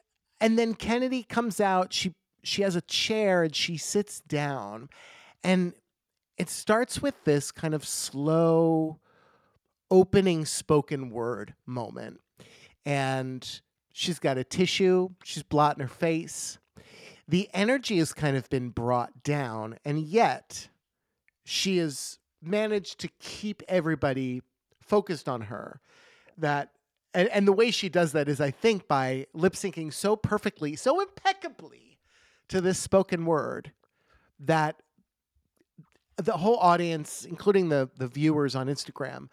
and then Kennedy comes out, she, she has a chair and she sits down. And it starts with this kind of slow opening spoken word moment. And she's got a tissue. She's blotting her face. The energy has kind of been brought down. And yet she has managed to keep everybody focused on her. That and, and the way she does that is, I think, by lip syncing so perfectly, so impeccably to this spoken word that the whole audience, including the, the viewers on Instagram,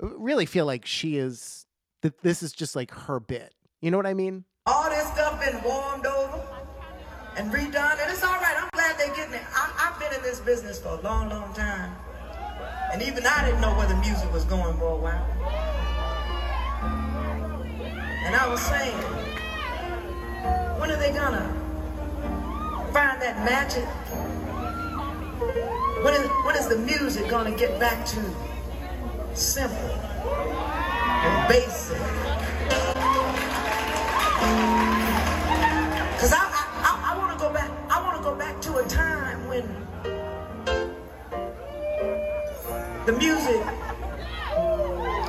really feel like she is, that this is just like her bit. You know what I mean? All this stuff been warmed over and redone, and it's all right. I'm glad they're getting it. I, I've been in this business for a long, long time. And even I didn't know where the music was going for a while. And I was saying, when are they gonna find that magic? When is, when is the music gonna get back to simple and basic? Cause I, I I wanna go back, I wanna go back to a time when the music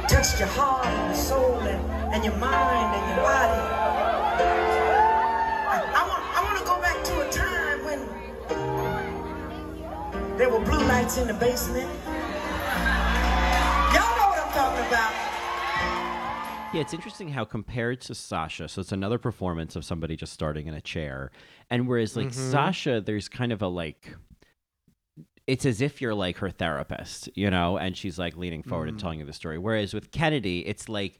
touched your heart and your soul and, and your mind and your body. I, I want I wanna go back to a time when there were blue lights in the basement. Y'all know what I'm talking about. Yeah, it's interesting how compared to Sasha, so it's another performance of somebody just starting in a chair. And whereas like mm-hmm. Sasha, there's kind of a like it's as if you're like her therapist, you know, and she's like leaning forward mm. and telling you the story. Whereas with Kennedy, it's like,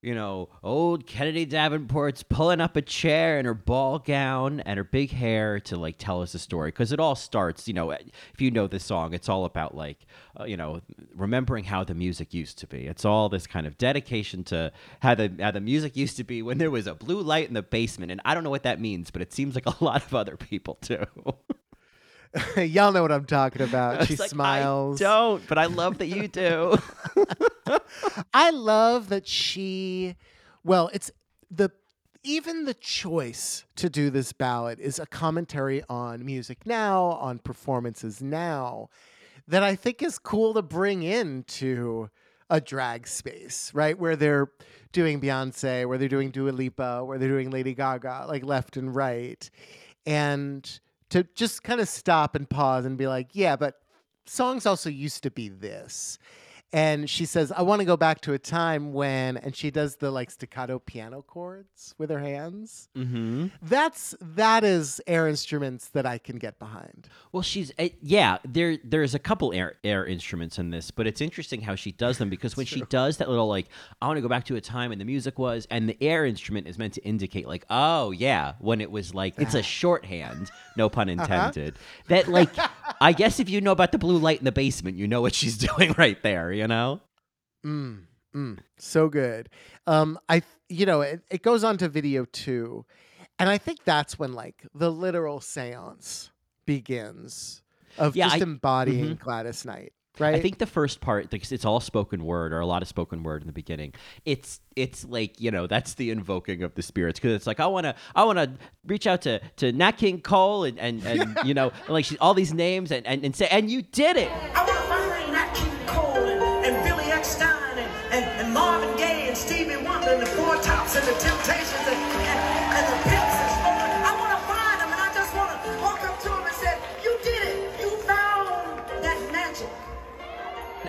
you know, old Kennedy Davenport's pulling up a chair in her ball gown and her big hair to like tell us a story. Because it all starts, you know, if you know this song, it's all about like, uh, you know, remembering how the music used to be. It's all this kind of dedication to how the, how the music used to be when there was a blue light in the basement. And I don't know what that means, but it seems like a lot of other people do. Y'all know what I'm talking about. She like, smiles. I don't, but I love that you do. I love that she, well, it's the, even the choice to do this ballad is a commentary on music now, on performances now, that I think is cool to bring into a drag space, right? Where they're doing Beyonce, where they're doing Dua Lipa, where they're doing Lady Gaga, like left and right. And to just kind of stop and pause and be like, yeah, but songs also used to be this. And she says, I want to go back to a time when, and she does the like staccato piano chords with her hands. Mm-hmm. That's, that is air instruments that I can get behind. Well, she's, uh, yeah, there, there's a couple air, air instruments in this, but it's interesting how she does them because when true. she does that little like, I want to go back to a time and the music was, and the air instrument is meant to indicate like, oh yeah, when it was like, it's a shorthand, no pun intended, uh-huh. that like, I guess if you know about the blue light in the basement, you know what she's doing right there, you know? Mm, mm, so good. Um, I, you know, it, it goes on to video two. And I think that's when, like, the literal seance begins of yeah, just I, embodying mm-hmm. Gladys Knight, right? I think the first part, because it's all spoken word or a lot of spoken word in the beginning, it's it's like, you know, that's the invoking of the spirits. Because it's like, I want to I want to reach out to, to Nat King Cole and, and, and you know, and like she, all these names and, and, and say, and you did it. I want to find Nat King Cole and, and Billy Eckstein and, and, and Marvin Gaye and Stevie Wonder and the Four Tops and the Temptations and, and, and the Pips. I want to find them and I just want to walk up to them and say, you did it. You found that magic.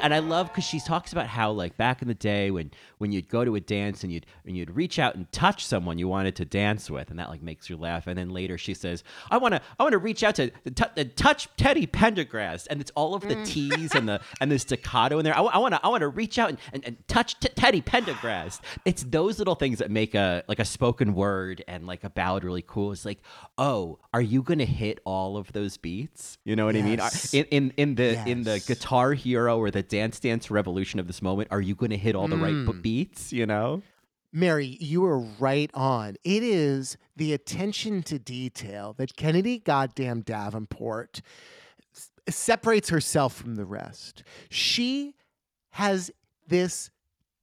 And I love because she talks about how, like, back in the day when, when you'd go to a dance and you'd and you'd reach out and touch someone you wanted to dance with, and that like makes you laugh. And then later she says, "I want to I want to reach out to, to touch Teddy Pendergrass," and it's all of the mm. T's and the and the staccato in there. I want to I want to reach out and, and, and touch t- Teddy Pendergrass. It's those little things that make a like a spoken word and like a ballad really cool. It's like, oh, are you gonna hit all of those beats? You know what yes. I mean? In in in the yes. in the Guitar Hero or the Dance Dance Revolution of this moment, are you going to hit all the mm. right beats, you know? Mary, you are right on. It is the attention to detail that Kennedy goddamn Davenport s- separates herself from the rest. She has this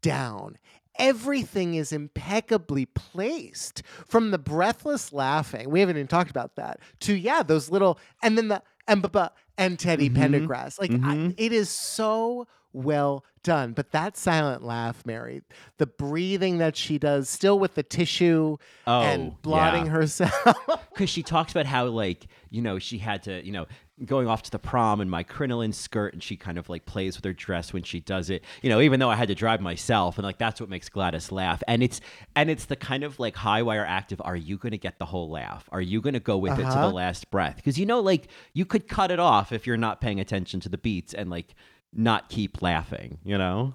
down. Everything is impeccably placed, from the breathless laughing, we haven't even talked about that, to, yeah, those little, and then the, and ba and Teddy mm-hmm. Pendergrass. Like, mm-hmm. I, it is so well done. But that silent laugh, Mary, the breathing that she does, still with the tissue oh, and blotting yeah. herself. Because she talks about how, like, you know, she had to, you know, going off to the prom in my crinoline skirt, and she kind of like plays with her dress when she does it, you know, even though I had to drive myself, and like that's what makes Gladys laugh. And it's and it's the kind of like high wire act of, are you going to get the whole laugh? Are you going to go with uh-huh. it to the last breath? Because, you know, like you could cut it off if you're not paying attention to the beats and like not keep laughing, you know?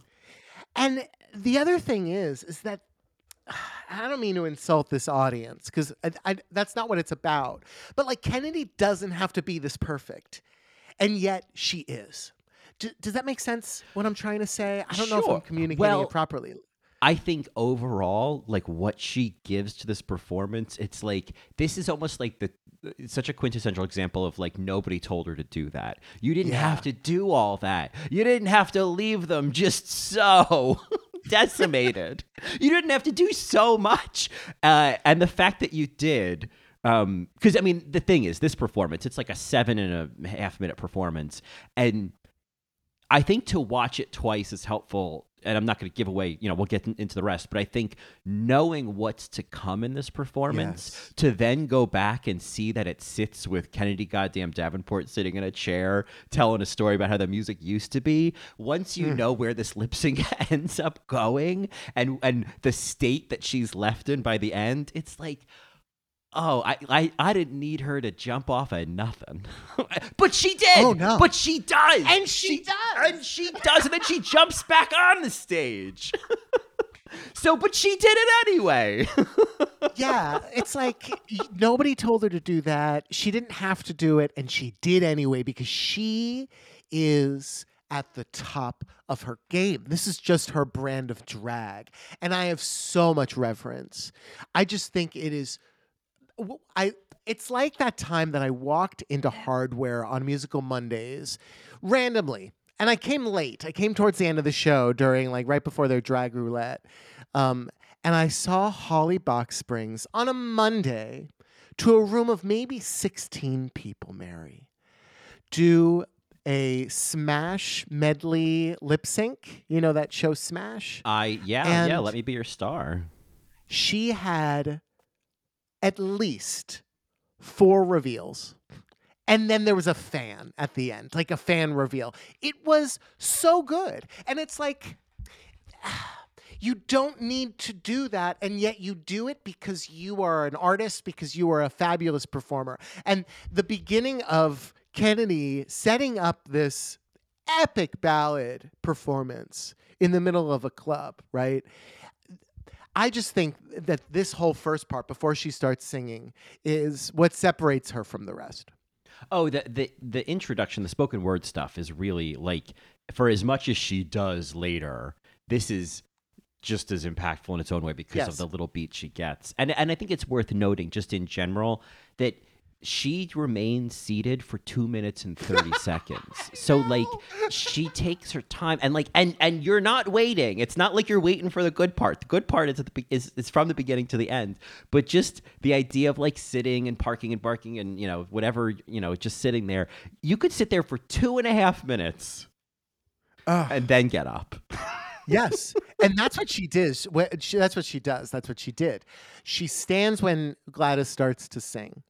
And the other thing is, is that I don't mean to insult this audience because I, I, that's not what it's about. But like Kennedy doesn't have to be this perfect. And yet she is. D- does that make sense what I'm trying to say? I don't sure. know if I'm communicating well, it properly. I think overall, like what she gives to this performance, it's like this is almost like the it's such a quintessential example of like nobody told her to do that. You didn't yeah. have to do all that. You didn't have to leave them just so decimated. You didn't have to do so much. Uh, and the fact that you did, um, because I mean, the thing is, this performance, it's like a seven and a half minute performance. And I think to watch it twice is helpful. And I'm not going to give away, you know, we'll get into the rest, but I think knowing what's to come in this performance yes. to then go back and see that it sits with Kennedy goddamn Davenport sitting in a chair telling a story about how the music used to be. Once you mm. know where this lip sync ends up going and and the state that she's left in by the end, it's like, oh, I, I, I didn't need her to jump off of nothing. But she did. Oh, no. But she does. And she, she does. And she does. And then she jumps back on the stage. So, but she did it anyway. Yeah, it's like nobody told her to do that. She didn't have to do it, and she did anyway because she is at the top of her game. This is just her brand of drag, and I have so much reverence. I just think it is... I. It's like that time that I walked into Hardware on Musical Mondays randomly. And I came late. I came towards the end of the show during, like, right before their drag roulette. Um, and I saw Holly Box Springs on a Monday to a room of maybe sixteen people, Mary, do a Smash medley lip sync. You know that show Smash? I Yeah, and yeah, Let Me Be Your Star. She had at least four reveals. And then there was a fan at the end, like a fan reveal. It was so good. And it's like, you don't need to do that. And yet you do it because you are an artist, because you are a fabulous performer. And the beginning of Kennedy setting up this epic ballad performance in the middle of a club, right? I just think that this whole first part, before she starts singing, is what separates her from the rest. Oh, the, the the introduction, the spoken word stuff is really, like, for as much as she does later, this is just as impactful in its own way because yes. of the little beat she gets. And and I think it's worth noting, just in general, that she remains seated for two minutes and thirty seconds. So, like, she takes her time, and like, and and you're not waiting. It's not like you're waiting for the good part. The good part is at the be- is, is from the beginning to the end. But just the idea of, like, sitting and parking and barking and, you know, whatever, you know, just sitting there. You could sit there for two and a half minutes, uh, and then get up. Yes, and that's what she did. That's what she does. That's what she did. She stands when Gladys starts to sing.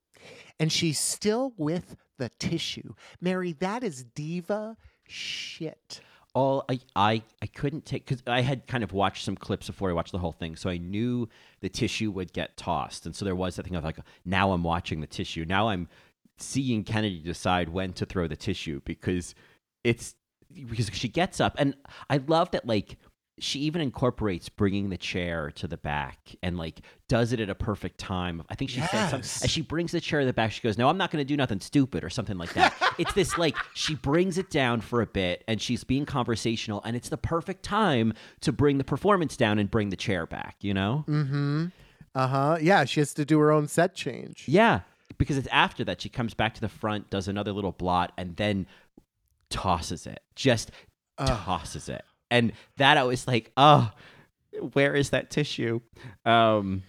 And she's still with the tissue. Mary, that is diva shit. All I, I, I couldn't take, because I had kind of watched some clips before I watched the whole thing. So I knew the tissue would get tossed. And so there was that thing of, like, now I'm watching the tissue. Now I'm seeing Kennedy decide when to throw the tissue because it's, because she gets up. And I love that, like, she even incorporates bringing the chair to the back and, like, does it at a perfect time. I think she yes. said something. As she brings the chair to the back, she goes, no, I'm not going to do nothing stupid or something like that. It's this, like, she brings it down for a bit and she's being conversational, and it's the perfect time to bring the performance down and bring the chair back, you know? Mm-hmm. Uh-huh. Yeah, she has to do her own set change. Yeah, because it's after that she comes back to the front, does another little blot, and then tosses it. Just uh. tosses it. And that I was like, oh, where is that tissue? Um.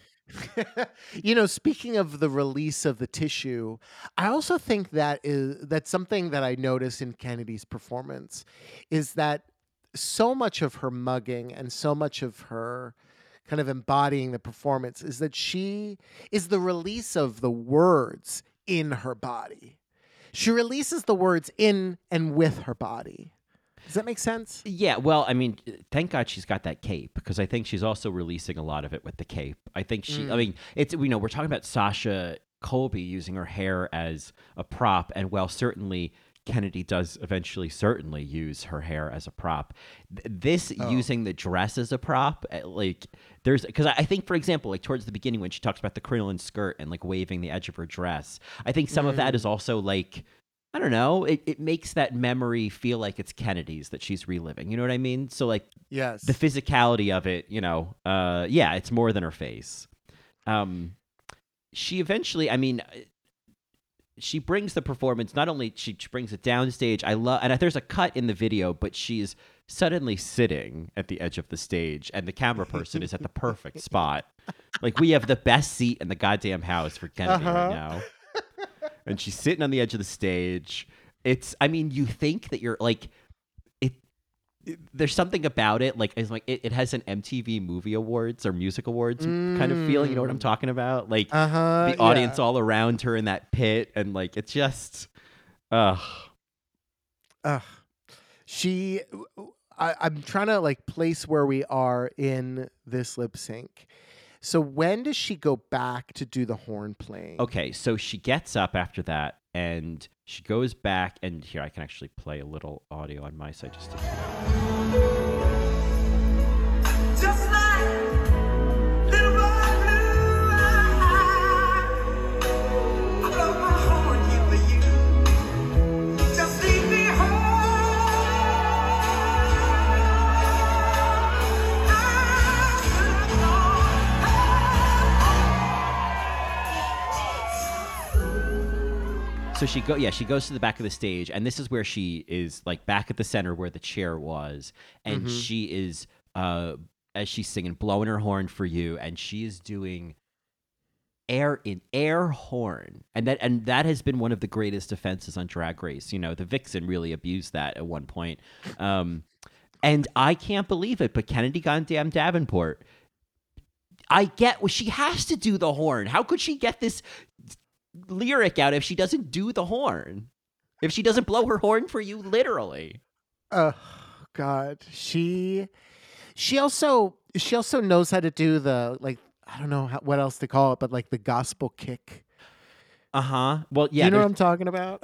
You know, speaking of the release of the tissue, I also think that is that's something that I noticed in Kennedy's performance is that so much of her mugging and so much of her kind of embodying the performance is that she is the release of the words in her body. She releases the words in and with her body. Does that make sense? Yeah. Well, I mean, thank God she's got that cape, because I think she's also releasing a lot of it with the cape. I think she, mm. I mean, it's, you know, we're talking about Sasha Colby using her hair as a prop. And while certainly Kennedy does eventually certainly use her hair as a prop, this oh. using the dress as a prop, like there's, because I think, for example, like towards the beginning when she talks about the crinoline skirt and like waving the edge of her dress, I think some mm. of that is also like, I don't know, it, it makes that memory feel like it's Kennedy's that she's reliving. You know what I mean? So, like, yes. the physicality of it, you know, uh, yeah, it's more than her face. Um, she eventually, I mean, she brings the performance, not only she, she brings it downstage, I love, and there's a cut in the video, but she's suddenly sitting at the edge of the stage, and the camera person is at the perfect spot. Like, we have the best seat in the goddamn house for Kennedy uh-huh. right now. And she's sitting on the edge of the stage. It's, I mean, you think that you're like, it, it there's something about it. Like, it's like it, it has an M T V Movie Awards or Music Awards mm. kind of feeling. You know what I'm talking about? Like uh-huh, the audience yeah. all around her in that pit. And like, it's just, ugh. Ugh. She, I, I'm trying to like place where we are in this lip sync. So when does she go back to do the horn playing? Okay, so she gets up after that and she goes back, and here I can actually play a little audio on my side just to... Just like... So she go, yeah, she goes to the back of the stage, and this is where she is, like, back at the center where the chair was, and mm-hmm. she is, uh, as she's singing, blowing her horn for you, and she is doing air in air horn, and that and that has been one of the greatest offenses on Drag Race. You know, the Vixen really abused that at one point, um, and I can't believe it, but Kennedy goddamn Davenport, I get, well, she has to do the horn. How could she get this lyric out if she doesn't do the horn, if she doesn't blow her horn for you, literally? Oh god, she she also she also knows how to do the, like, I don't know how, what else to call it, but like the gospel kick. Uh-huh. Well, yeah, you know what I'm talking about.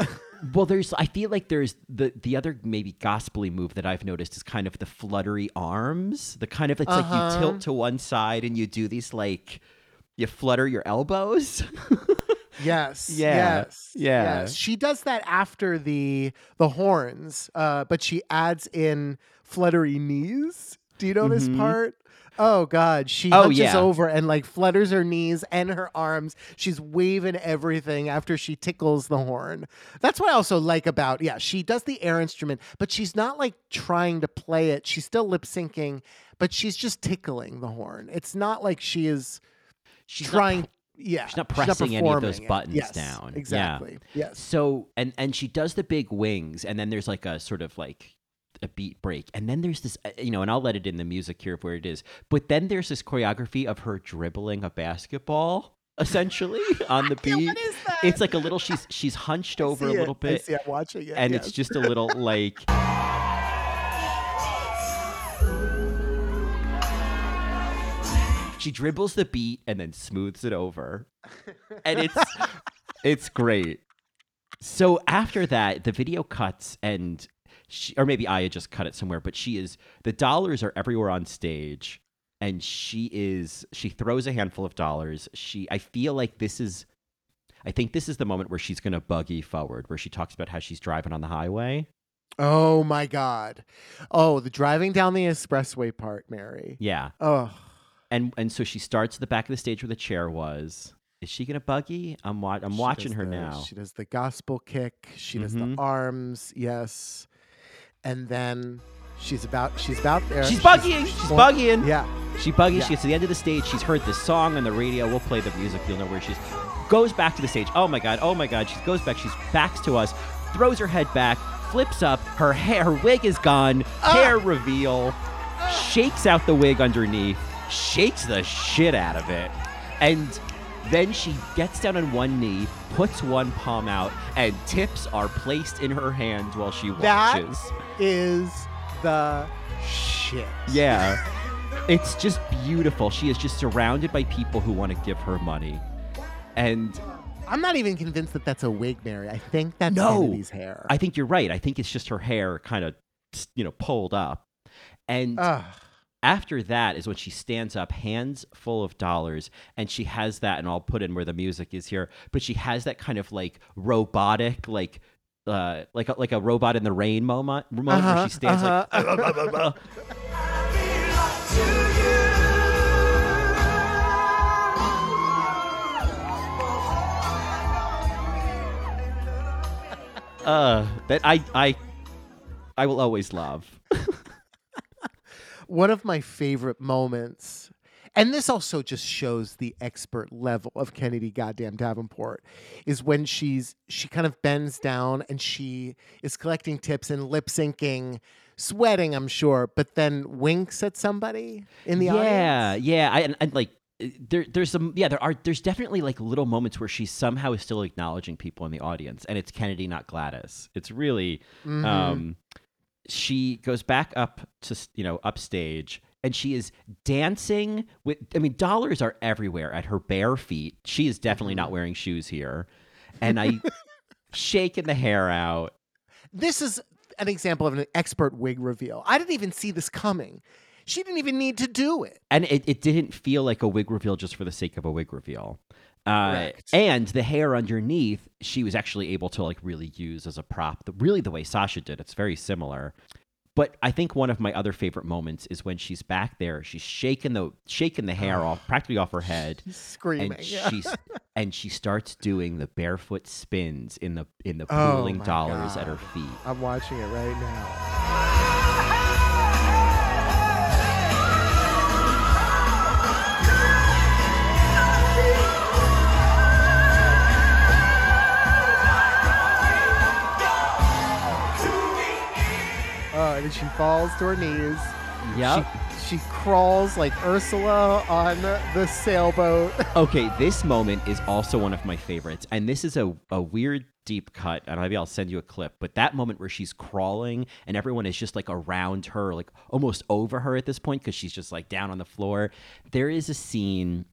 Well, there's, I feel like there's the the other maybe gospel-y move that I've noticed is kind of the fluttery arms, the kind of, it's uh-huh. like you tilt to one side and you do these, like, you flutter your elbows. Yes, yeah. yes, yeah. yes. She does that after the the horns, uh, but she adds in fluttery knees. Do you know mm-hmm. this part? Oh, God. She oh, hunches yeah. over and, like, flutters her knees and her arms. She's waving everything after she tickles the horn. That's what I also like about, yeah, she does the air instrument, but she's not, like, trying to play it. She's still lip-syncing, but she's just tickling the horn. It's not like she is she's trying not- Yeah, she's not pressing she's not any of those buttons yes, down. Exactly. Yeah. Yes. So and and she does the big wings, and then there's like a sort of like a beat break, and then there's this, you know, and I'll let it in the music here of where it is. But then there's this choreography of her dribbling a basketball, essentially on the beat. What is that? It's like a little she's she's hunched over a little it. bit. I see it. Watching it, and yes. it's just a little like. She dribbles the beat and then smooths it over. And it's it's great. So after that, the video cuts and she, or maybe I had just cut it somewhere, but she is, the dollars are everywhere on stage, and she is, she throws a handful of dollars. She, I feel like this is, I think this is the moment where she's going to buggy forward, where she talks about how she's driving on the highway. Oh my God. Oh, the driving down the expressway part, Mary. Yeah. Oh. And and so she starts at the back of the stage where the chair was. Is she gonna buggy? I'm wa- I'm she watching her the, now. She does the gospel kick. She mm-hmm. does the arms. Yes, and then she's about she's about there. She's buggying. She's, she's buggying. Yeah, she buggies. Yeah. She gets to the end of the stage. She's heard this song on the radio. We'll play the music. You'll know where she's. Goes back to the stage. Oh my god. Oh my god. She goes back. She's backs to us. Throws her head back. Flips up. Her hair. Her wig is gone. Oh. Hair reveal. Oh. Shakes out the wig underneath. Shakes the shit out of it, and then she gets down on one knee, puts one palm out, and tips are placed in her hand while she watches. That is the shit. Yeah. It's just beautiful. She is just surrounded by people who want to give her money, and I'm not even convinced that that's a wig, Mary. I think that's no, Kennedy's hair. I think you're right. I think it's just her hair kind of, you know, pulled up, and Ugh. After that is when she stands up, hands full of dollars, and she has that, and I'll put in where the music is here, but she has that kind of like robotic, like uh, like, a, like a robot in the rain moment, moment uh-huh, where she stands uh-huh. like... Uh, blah, blah, blah, blah. Uh, that I, I, I will always love. One of my favorite moments, and this also just shows the expert level of Kennedy goddamn Davenport, is when she's she kind of bends down and she is collecting tips and lip syncing, sweating, I'm sure, but then winks at somebody in the yeah, audience. Yeah, yeah, I and, and like there there's some yeah there are there's definitely like little moments where she somehow is still acknowledging people in the audience, and it's Kennedy, not Gladys. It's really. Mm-hmm. Um, She goes back up to, you know, upstage, and she is dancing with, I mean, dollars are everywhere at her bare feet. She is definitely not wearing shoes here. And I shaking the hair out. This is an example of an expert wig reveal. I didn't even see this coming. She didn't even need to do it. And it, it didn't feel like a wig reveal just for the sake of a wig reveal. Uh, and the hair underneath, she was actually able to like really use as a prop, the, really the way Sasha did. It's very similar. But I think one of my other favorite moments is when she's back there. She's shaking the shaking the hair off, practically off her head. She's screaming. And, yeah. she's, and she starts doing the barefoot spins in the, in the pooling oh dollars God. At her feet. I'm watching it right now. Uh, and then she falls to her knees. Yep. She, she crawls like Ursula on the sailboat. Okay, this moment is also one of my favorites. And this is a, a weird deep cut. And maybe I'll send you a clip. But that moment where she's crawling and everyone is just like around her, like almost over her at this point because she's just like down on the floor. There is a scene.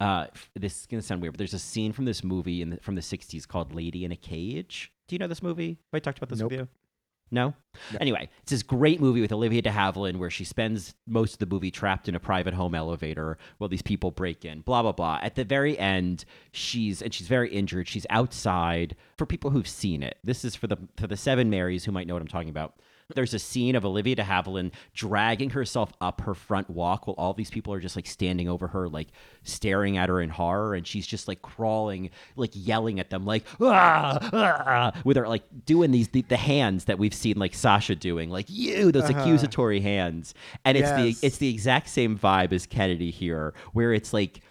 Uh, this is going to sound weird, but there's a scene from this movie in the, from the sixties called Lady in a Cage. Do you know this movie? Have I talked about this nope. with you? No? no? Anyway, it's this great movie with Olivia de Havilland where she spends most of the movie trapped in a private home elevator while these people break in, blah, blah, blah. At the very end, she's, and she's very injured, she's outside. For people who've seen it, this is for the for the Seven Marys who might know what I'm talking about. There's a scene of Olivia de Havilland dragging herself up her front walk while all these people are just like standing over her, like staring at her in horror. And she's just like crawling, like yelling at them, like, ah, ah, with her like doing these, the, the hands that we've seen like Sasha doing, like you, those uh-huh. accusatory hands. And it's yes. the, it's the exact same vibe as Kennedy here, where it's like,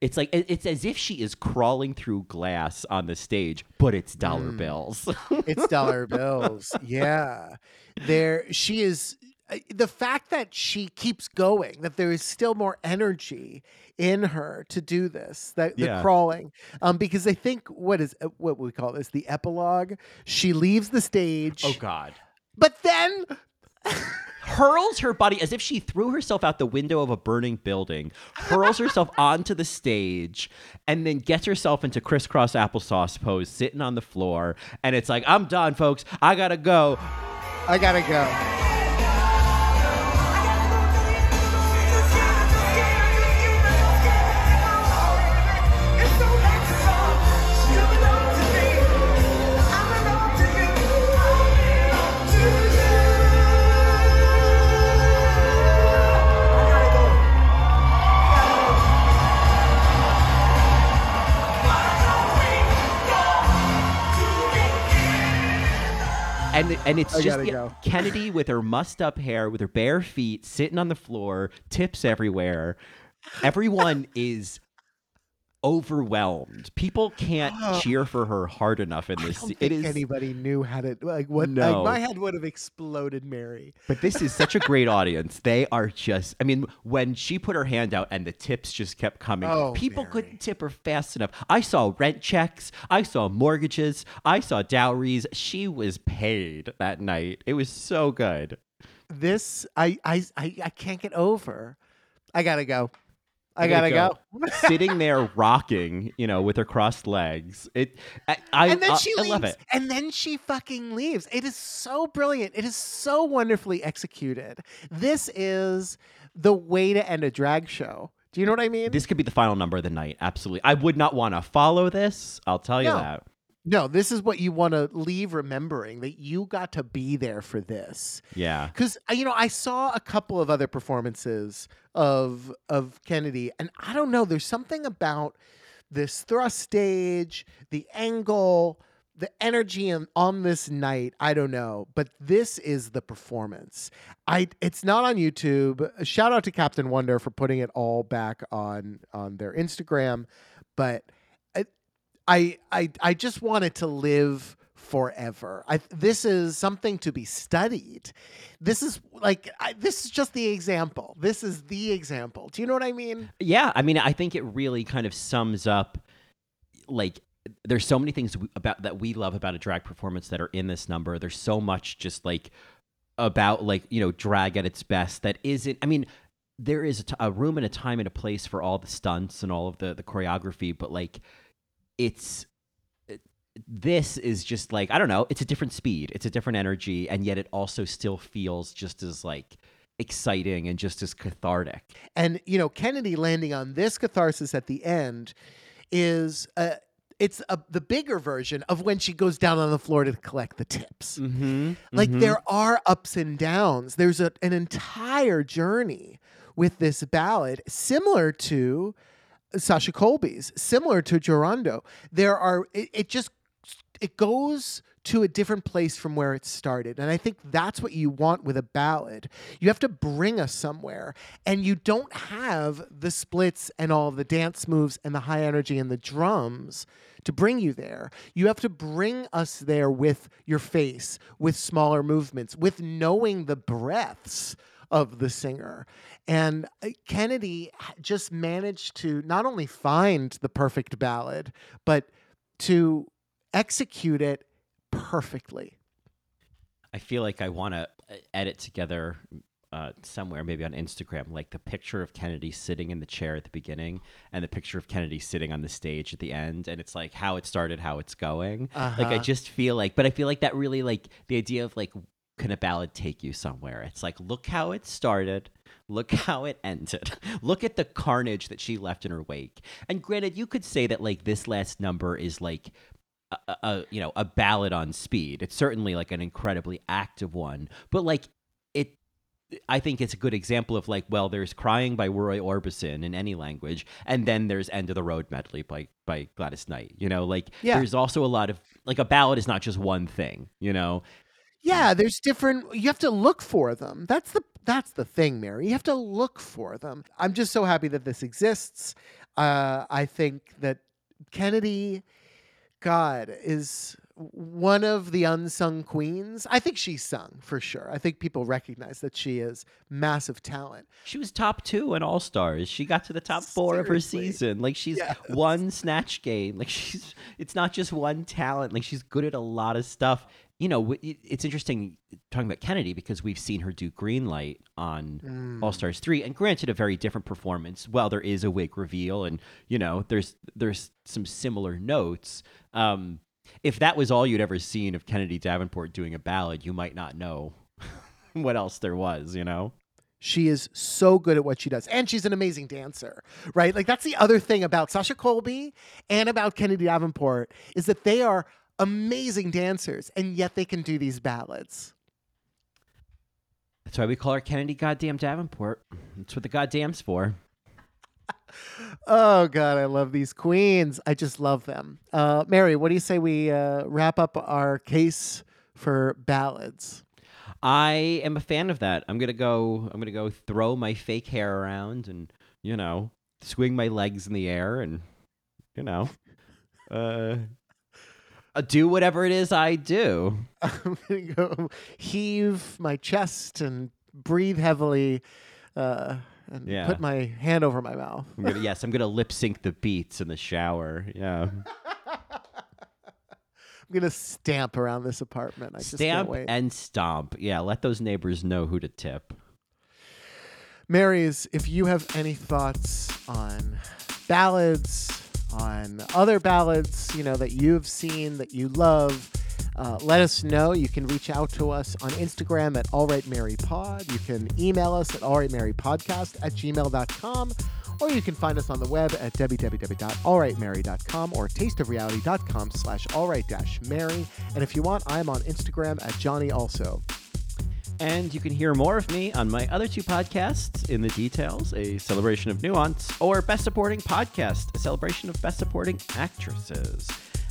It's like it's as if she is crawling through glass on the stage, but it's dollar mm. bills. It's dollar bills. Yeah. There she is. The fact that she keeps going, that there is still more energy in her to do this, that yeah. the crawling, um, because I think what is what we call this, the epilogue. She leaves the stage. Oh, God. But then. Hurls her body as if she threw herself out the window of a burning building, hurls herself onto the stage, and then gets herself into crisscross applesauce pose, sitting on the floor. And it's like, I'm done, folks. I gotta go. I gotta go. And and it's I just yeah, Kennedy with her mussed up hair, with her bare feet, sitting on the floor, tips everywhere. Everyone is overwhelmed. People can't cheer for her hard enough in this. I don't think it is anybody knew how to like what no. like, my head would have exploded, Mary. But this is such a great audience. They are just. I mean, when she put her hand out and the tips just kept coming, oh, people Mary. couldn't tip her fast enough. I saw rent checks. I saw mortgages. I saw dowries. She was paid that night. It was so good. This I I I, I can't get over. I gotta go. I gotta go. go. Sitting there rocking, you know, with her crossed legs. It, I, I, and then she I, leaves. I love it. And then she fucking leaves. It is so brilliant. It is so wonderfully executed. This is the way to end a drag show. Do you know what I mean? This could be the final number of the night. Absolutely. I would not want to follow this. I'll tell you no. that. No, this is what you want to leave remembering, that you got to be there for this. Yeah. Because, you know, I saw a couple of other performances of of Kennedy, and I don't know, there's something about this thrust stage, the angle, the energy in, on this night. I don't know, but this is the performance. I It's not on YouTube. Shout out to Captain Wonder for putting it all back on, on their Instagram, but... I, I I just want it to live forever. I, this is something to be studied. This is like I, this is just the example. This is the example. Do you know what I mean? Yeah, I mean, I think it really kind of sums up. Like, there's so many things we, about that we love about a drag performance that are in this number. There's so much just like about like you know drag at its best that isn't. I mean. there is a, t- a room and a time and a place for all the stunts and all of the, the choreography, but like it's it, this is just like, I don't know, it's a different speed, it's a different energy, and yet it also still feels just as like exciting and just as cathartic. And you know, Kennedy landing on this catharsis at the end is uh, it's a, the bigger version of when she goes down on the floor to collect the tips. Mm-hmm, like mm-hmm. There are ups and downs. There's a, an entire journey with this ballad, similar to Sasha Colby's, similar to Llorando. There are it, it just it goes to a different place from where it started. And I think that's what you want with a ballad. You have to bring us somewhere, and you don't have the splits and all the dance moves and the high energy and the drums to bring you there. You have to bring us there with your face, with smaller movements, with knowing the breaths of the singer. And Kennedy just managed to not only find the perfect ballad, but to execute it perfectly. I feel like I want to edit together uh, somewhere, maybe on Instagram, like the picture of Kennedy sitting in the chair at the beginning and the picture of Kennedy sitting on the stage at the end. And it's like how it started, how it's going. Uh-huh. Like I just feel like, but I feel like that really like the idea of like, can a ballad take you somewhere? It's like, look how it started. Look how it ended. Look at the carnage that she left in her wake. And granted, you could say that like this last number is like A, a you know a ballad on speed. It's certainly like an incredibly active one, but like it I think it's a good example of like, well, there's Crying by Roy Orbison in any language, and then there's End of the Road medley by by Gladys Knight, you know, like yeah. There's also a lot of like, a ballad is not just one thing, you know. Yeah, there's different, you have to look for them. That's the that's the thing, Mary. You have to look for them. I'm just so happy that this exists. uh I think that Kennedy, God, is one of the unsung queens. I think she's sung for sure. I think people recognize that she is massive talent. She was top two in All Stars. She got to the top four Seriously. Of her season. Like she's yes. One snatch game. Like she's, it's not just one talent. Like she's good at a lot of stuff. You know, it's interesting talking about Kennedy because we've seen her do Greenlight on mm. All Stars three, and granted, a very different performance. Well, there is a wig reveal, and you know, there's there's some similar notes. Um, if that was all you'd ever seen of Kennedy Davenport doing a ballad, you might not know what else there was. You know, she is so good at what she does, and she's an amazing dancer, right? Like that's the other thing about Sasha Colby and about Kennedy Davenport is that they are amazing dancers, and yet they can do these ballads. That's why we call her Kennedy Goddamn Davenport. That's what the goddamn's for. Oh God, I love these queens. I just love them. Uh, Mary, what do you say we uh, wrap up our case for ballads? I am a fan of that. I'm gonna go. I'm gonna go throw my fake hair around and, you know, swing my legs in the air and, you know, uh. do whatever it is I do. I'm going to go heave my chest and breathe heavily uh, and yeah. put my hand over my mouth. I'm gonna, yes, I'm going to lip sync the beats in the shower. Yeah. I'm going to stamp around this apartment. I stamp just can't wait. And stomp. Yeah, let those neighbors know who to tip. Marys, if you have any thoughts on ballads, on other ballads, you know, that you've seen, that you love, uh, let us know. You can reach out to us on Instagram at allrightmarypod. You can email us at allrightmarypodcast at gmail dot com, or you can find us on the web at w w w dot all right mary dot com or tasteofreality.com slash allright-mary. And if you want, I'm on Instagram at Johnny also. And you can hear more of me on my other two podcasts, In the Details, a celebration of nuance, or Best Supporting Podcast, a celebration of Best Supporting Actresses.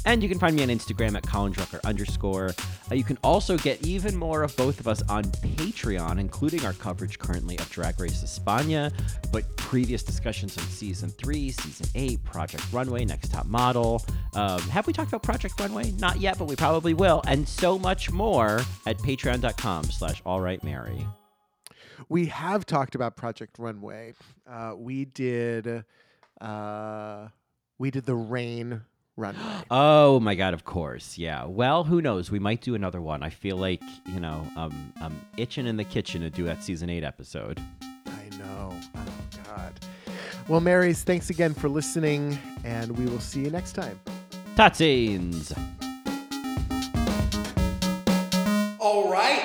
And you can find me on Instagram at ColinDrucker underscore. Uh, you can also get even more of both of us on Patreon, including our coverage currently of Drag Race España, but previous discussions on Season three, Season eight, Project Runway, Next Top Model. Um, have we talked about Project Runway? Not yet, but we probably will. And so much more at patreon.com slash allrightmary. We have talked about Project Runway. Uh, we did uh, we did the Rain Runway. Oh my God, of course. Yeah. Well, who knows? We might do another one. I feel like, you know, um, I'm itching in the kitchen to do that Season eight episode. I know. Well, Marys, thanks again for listening, and we will see you next time. Tatsins. All right.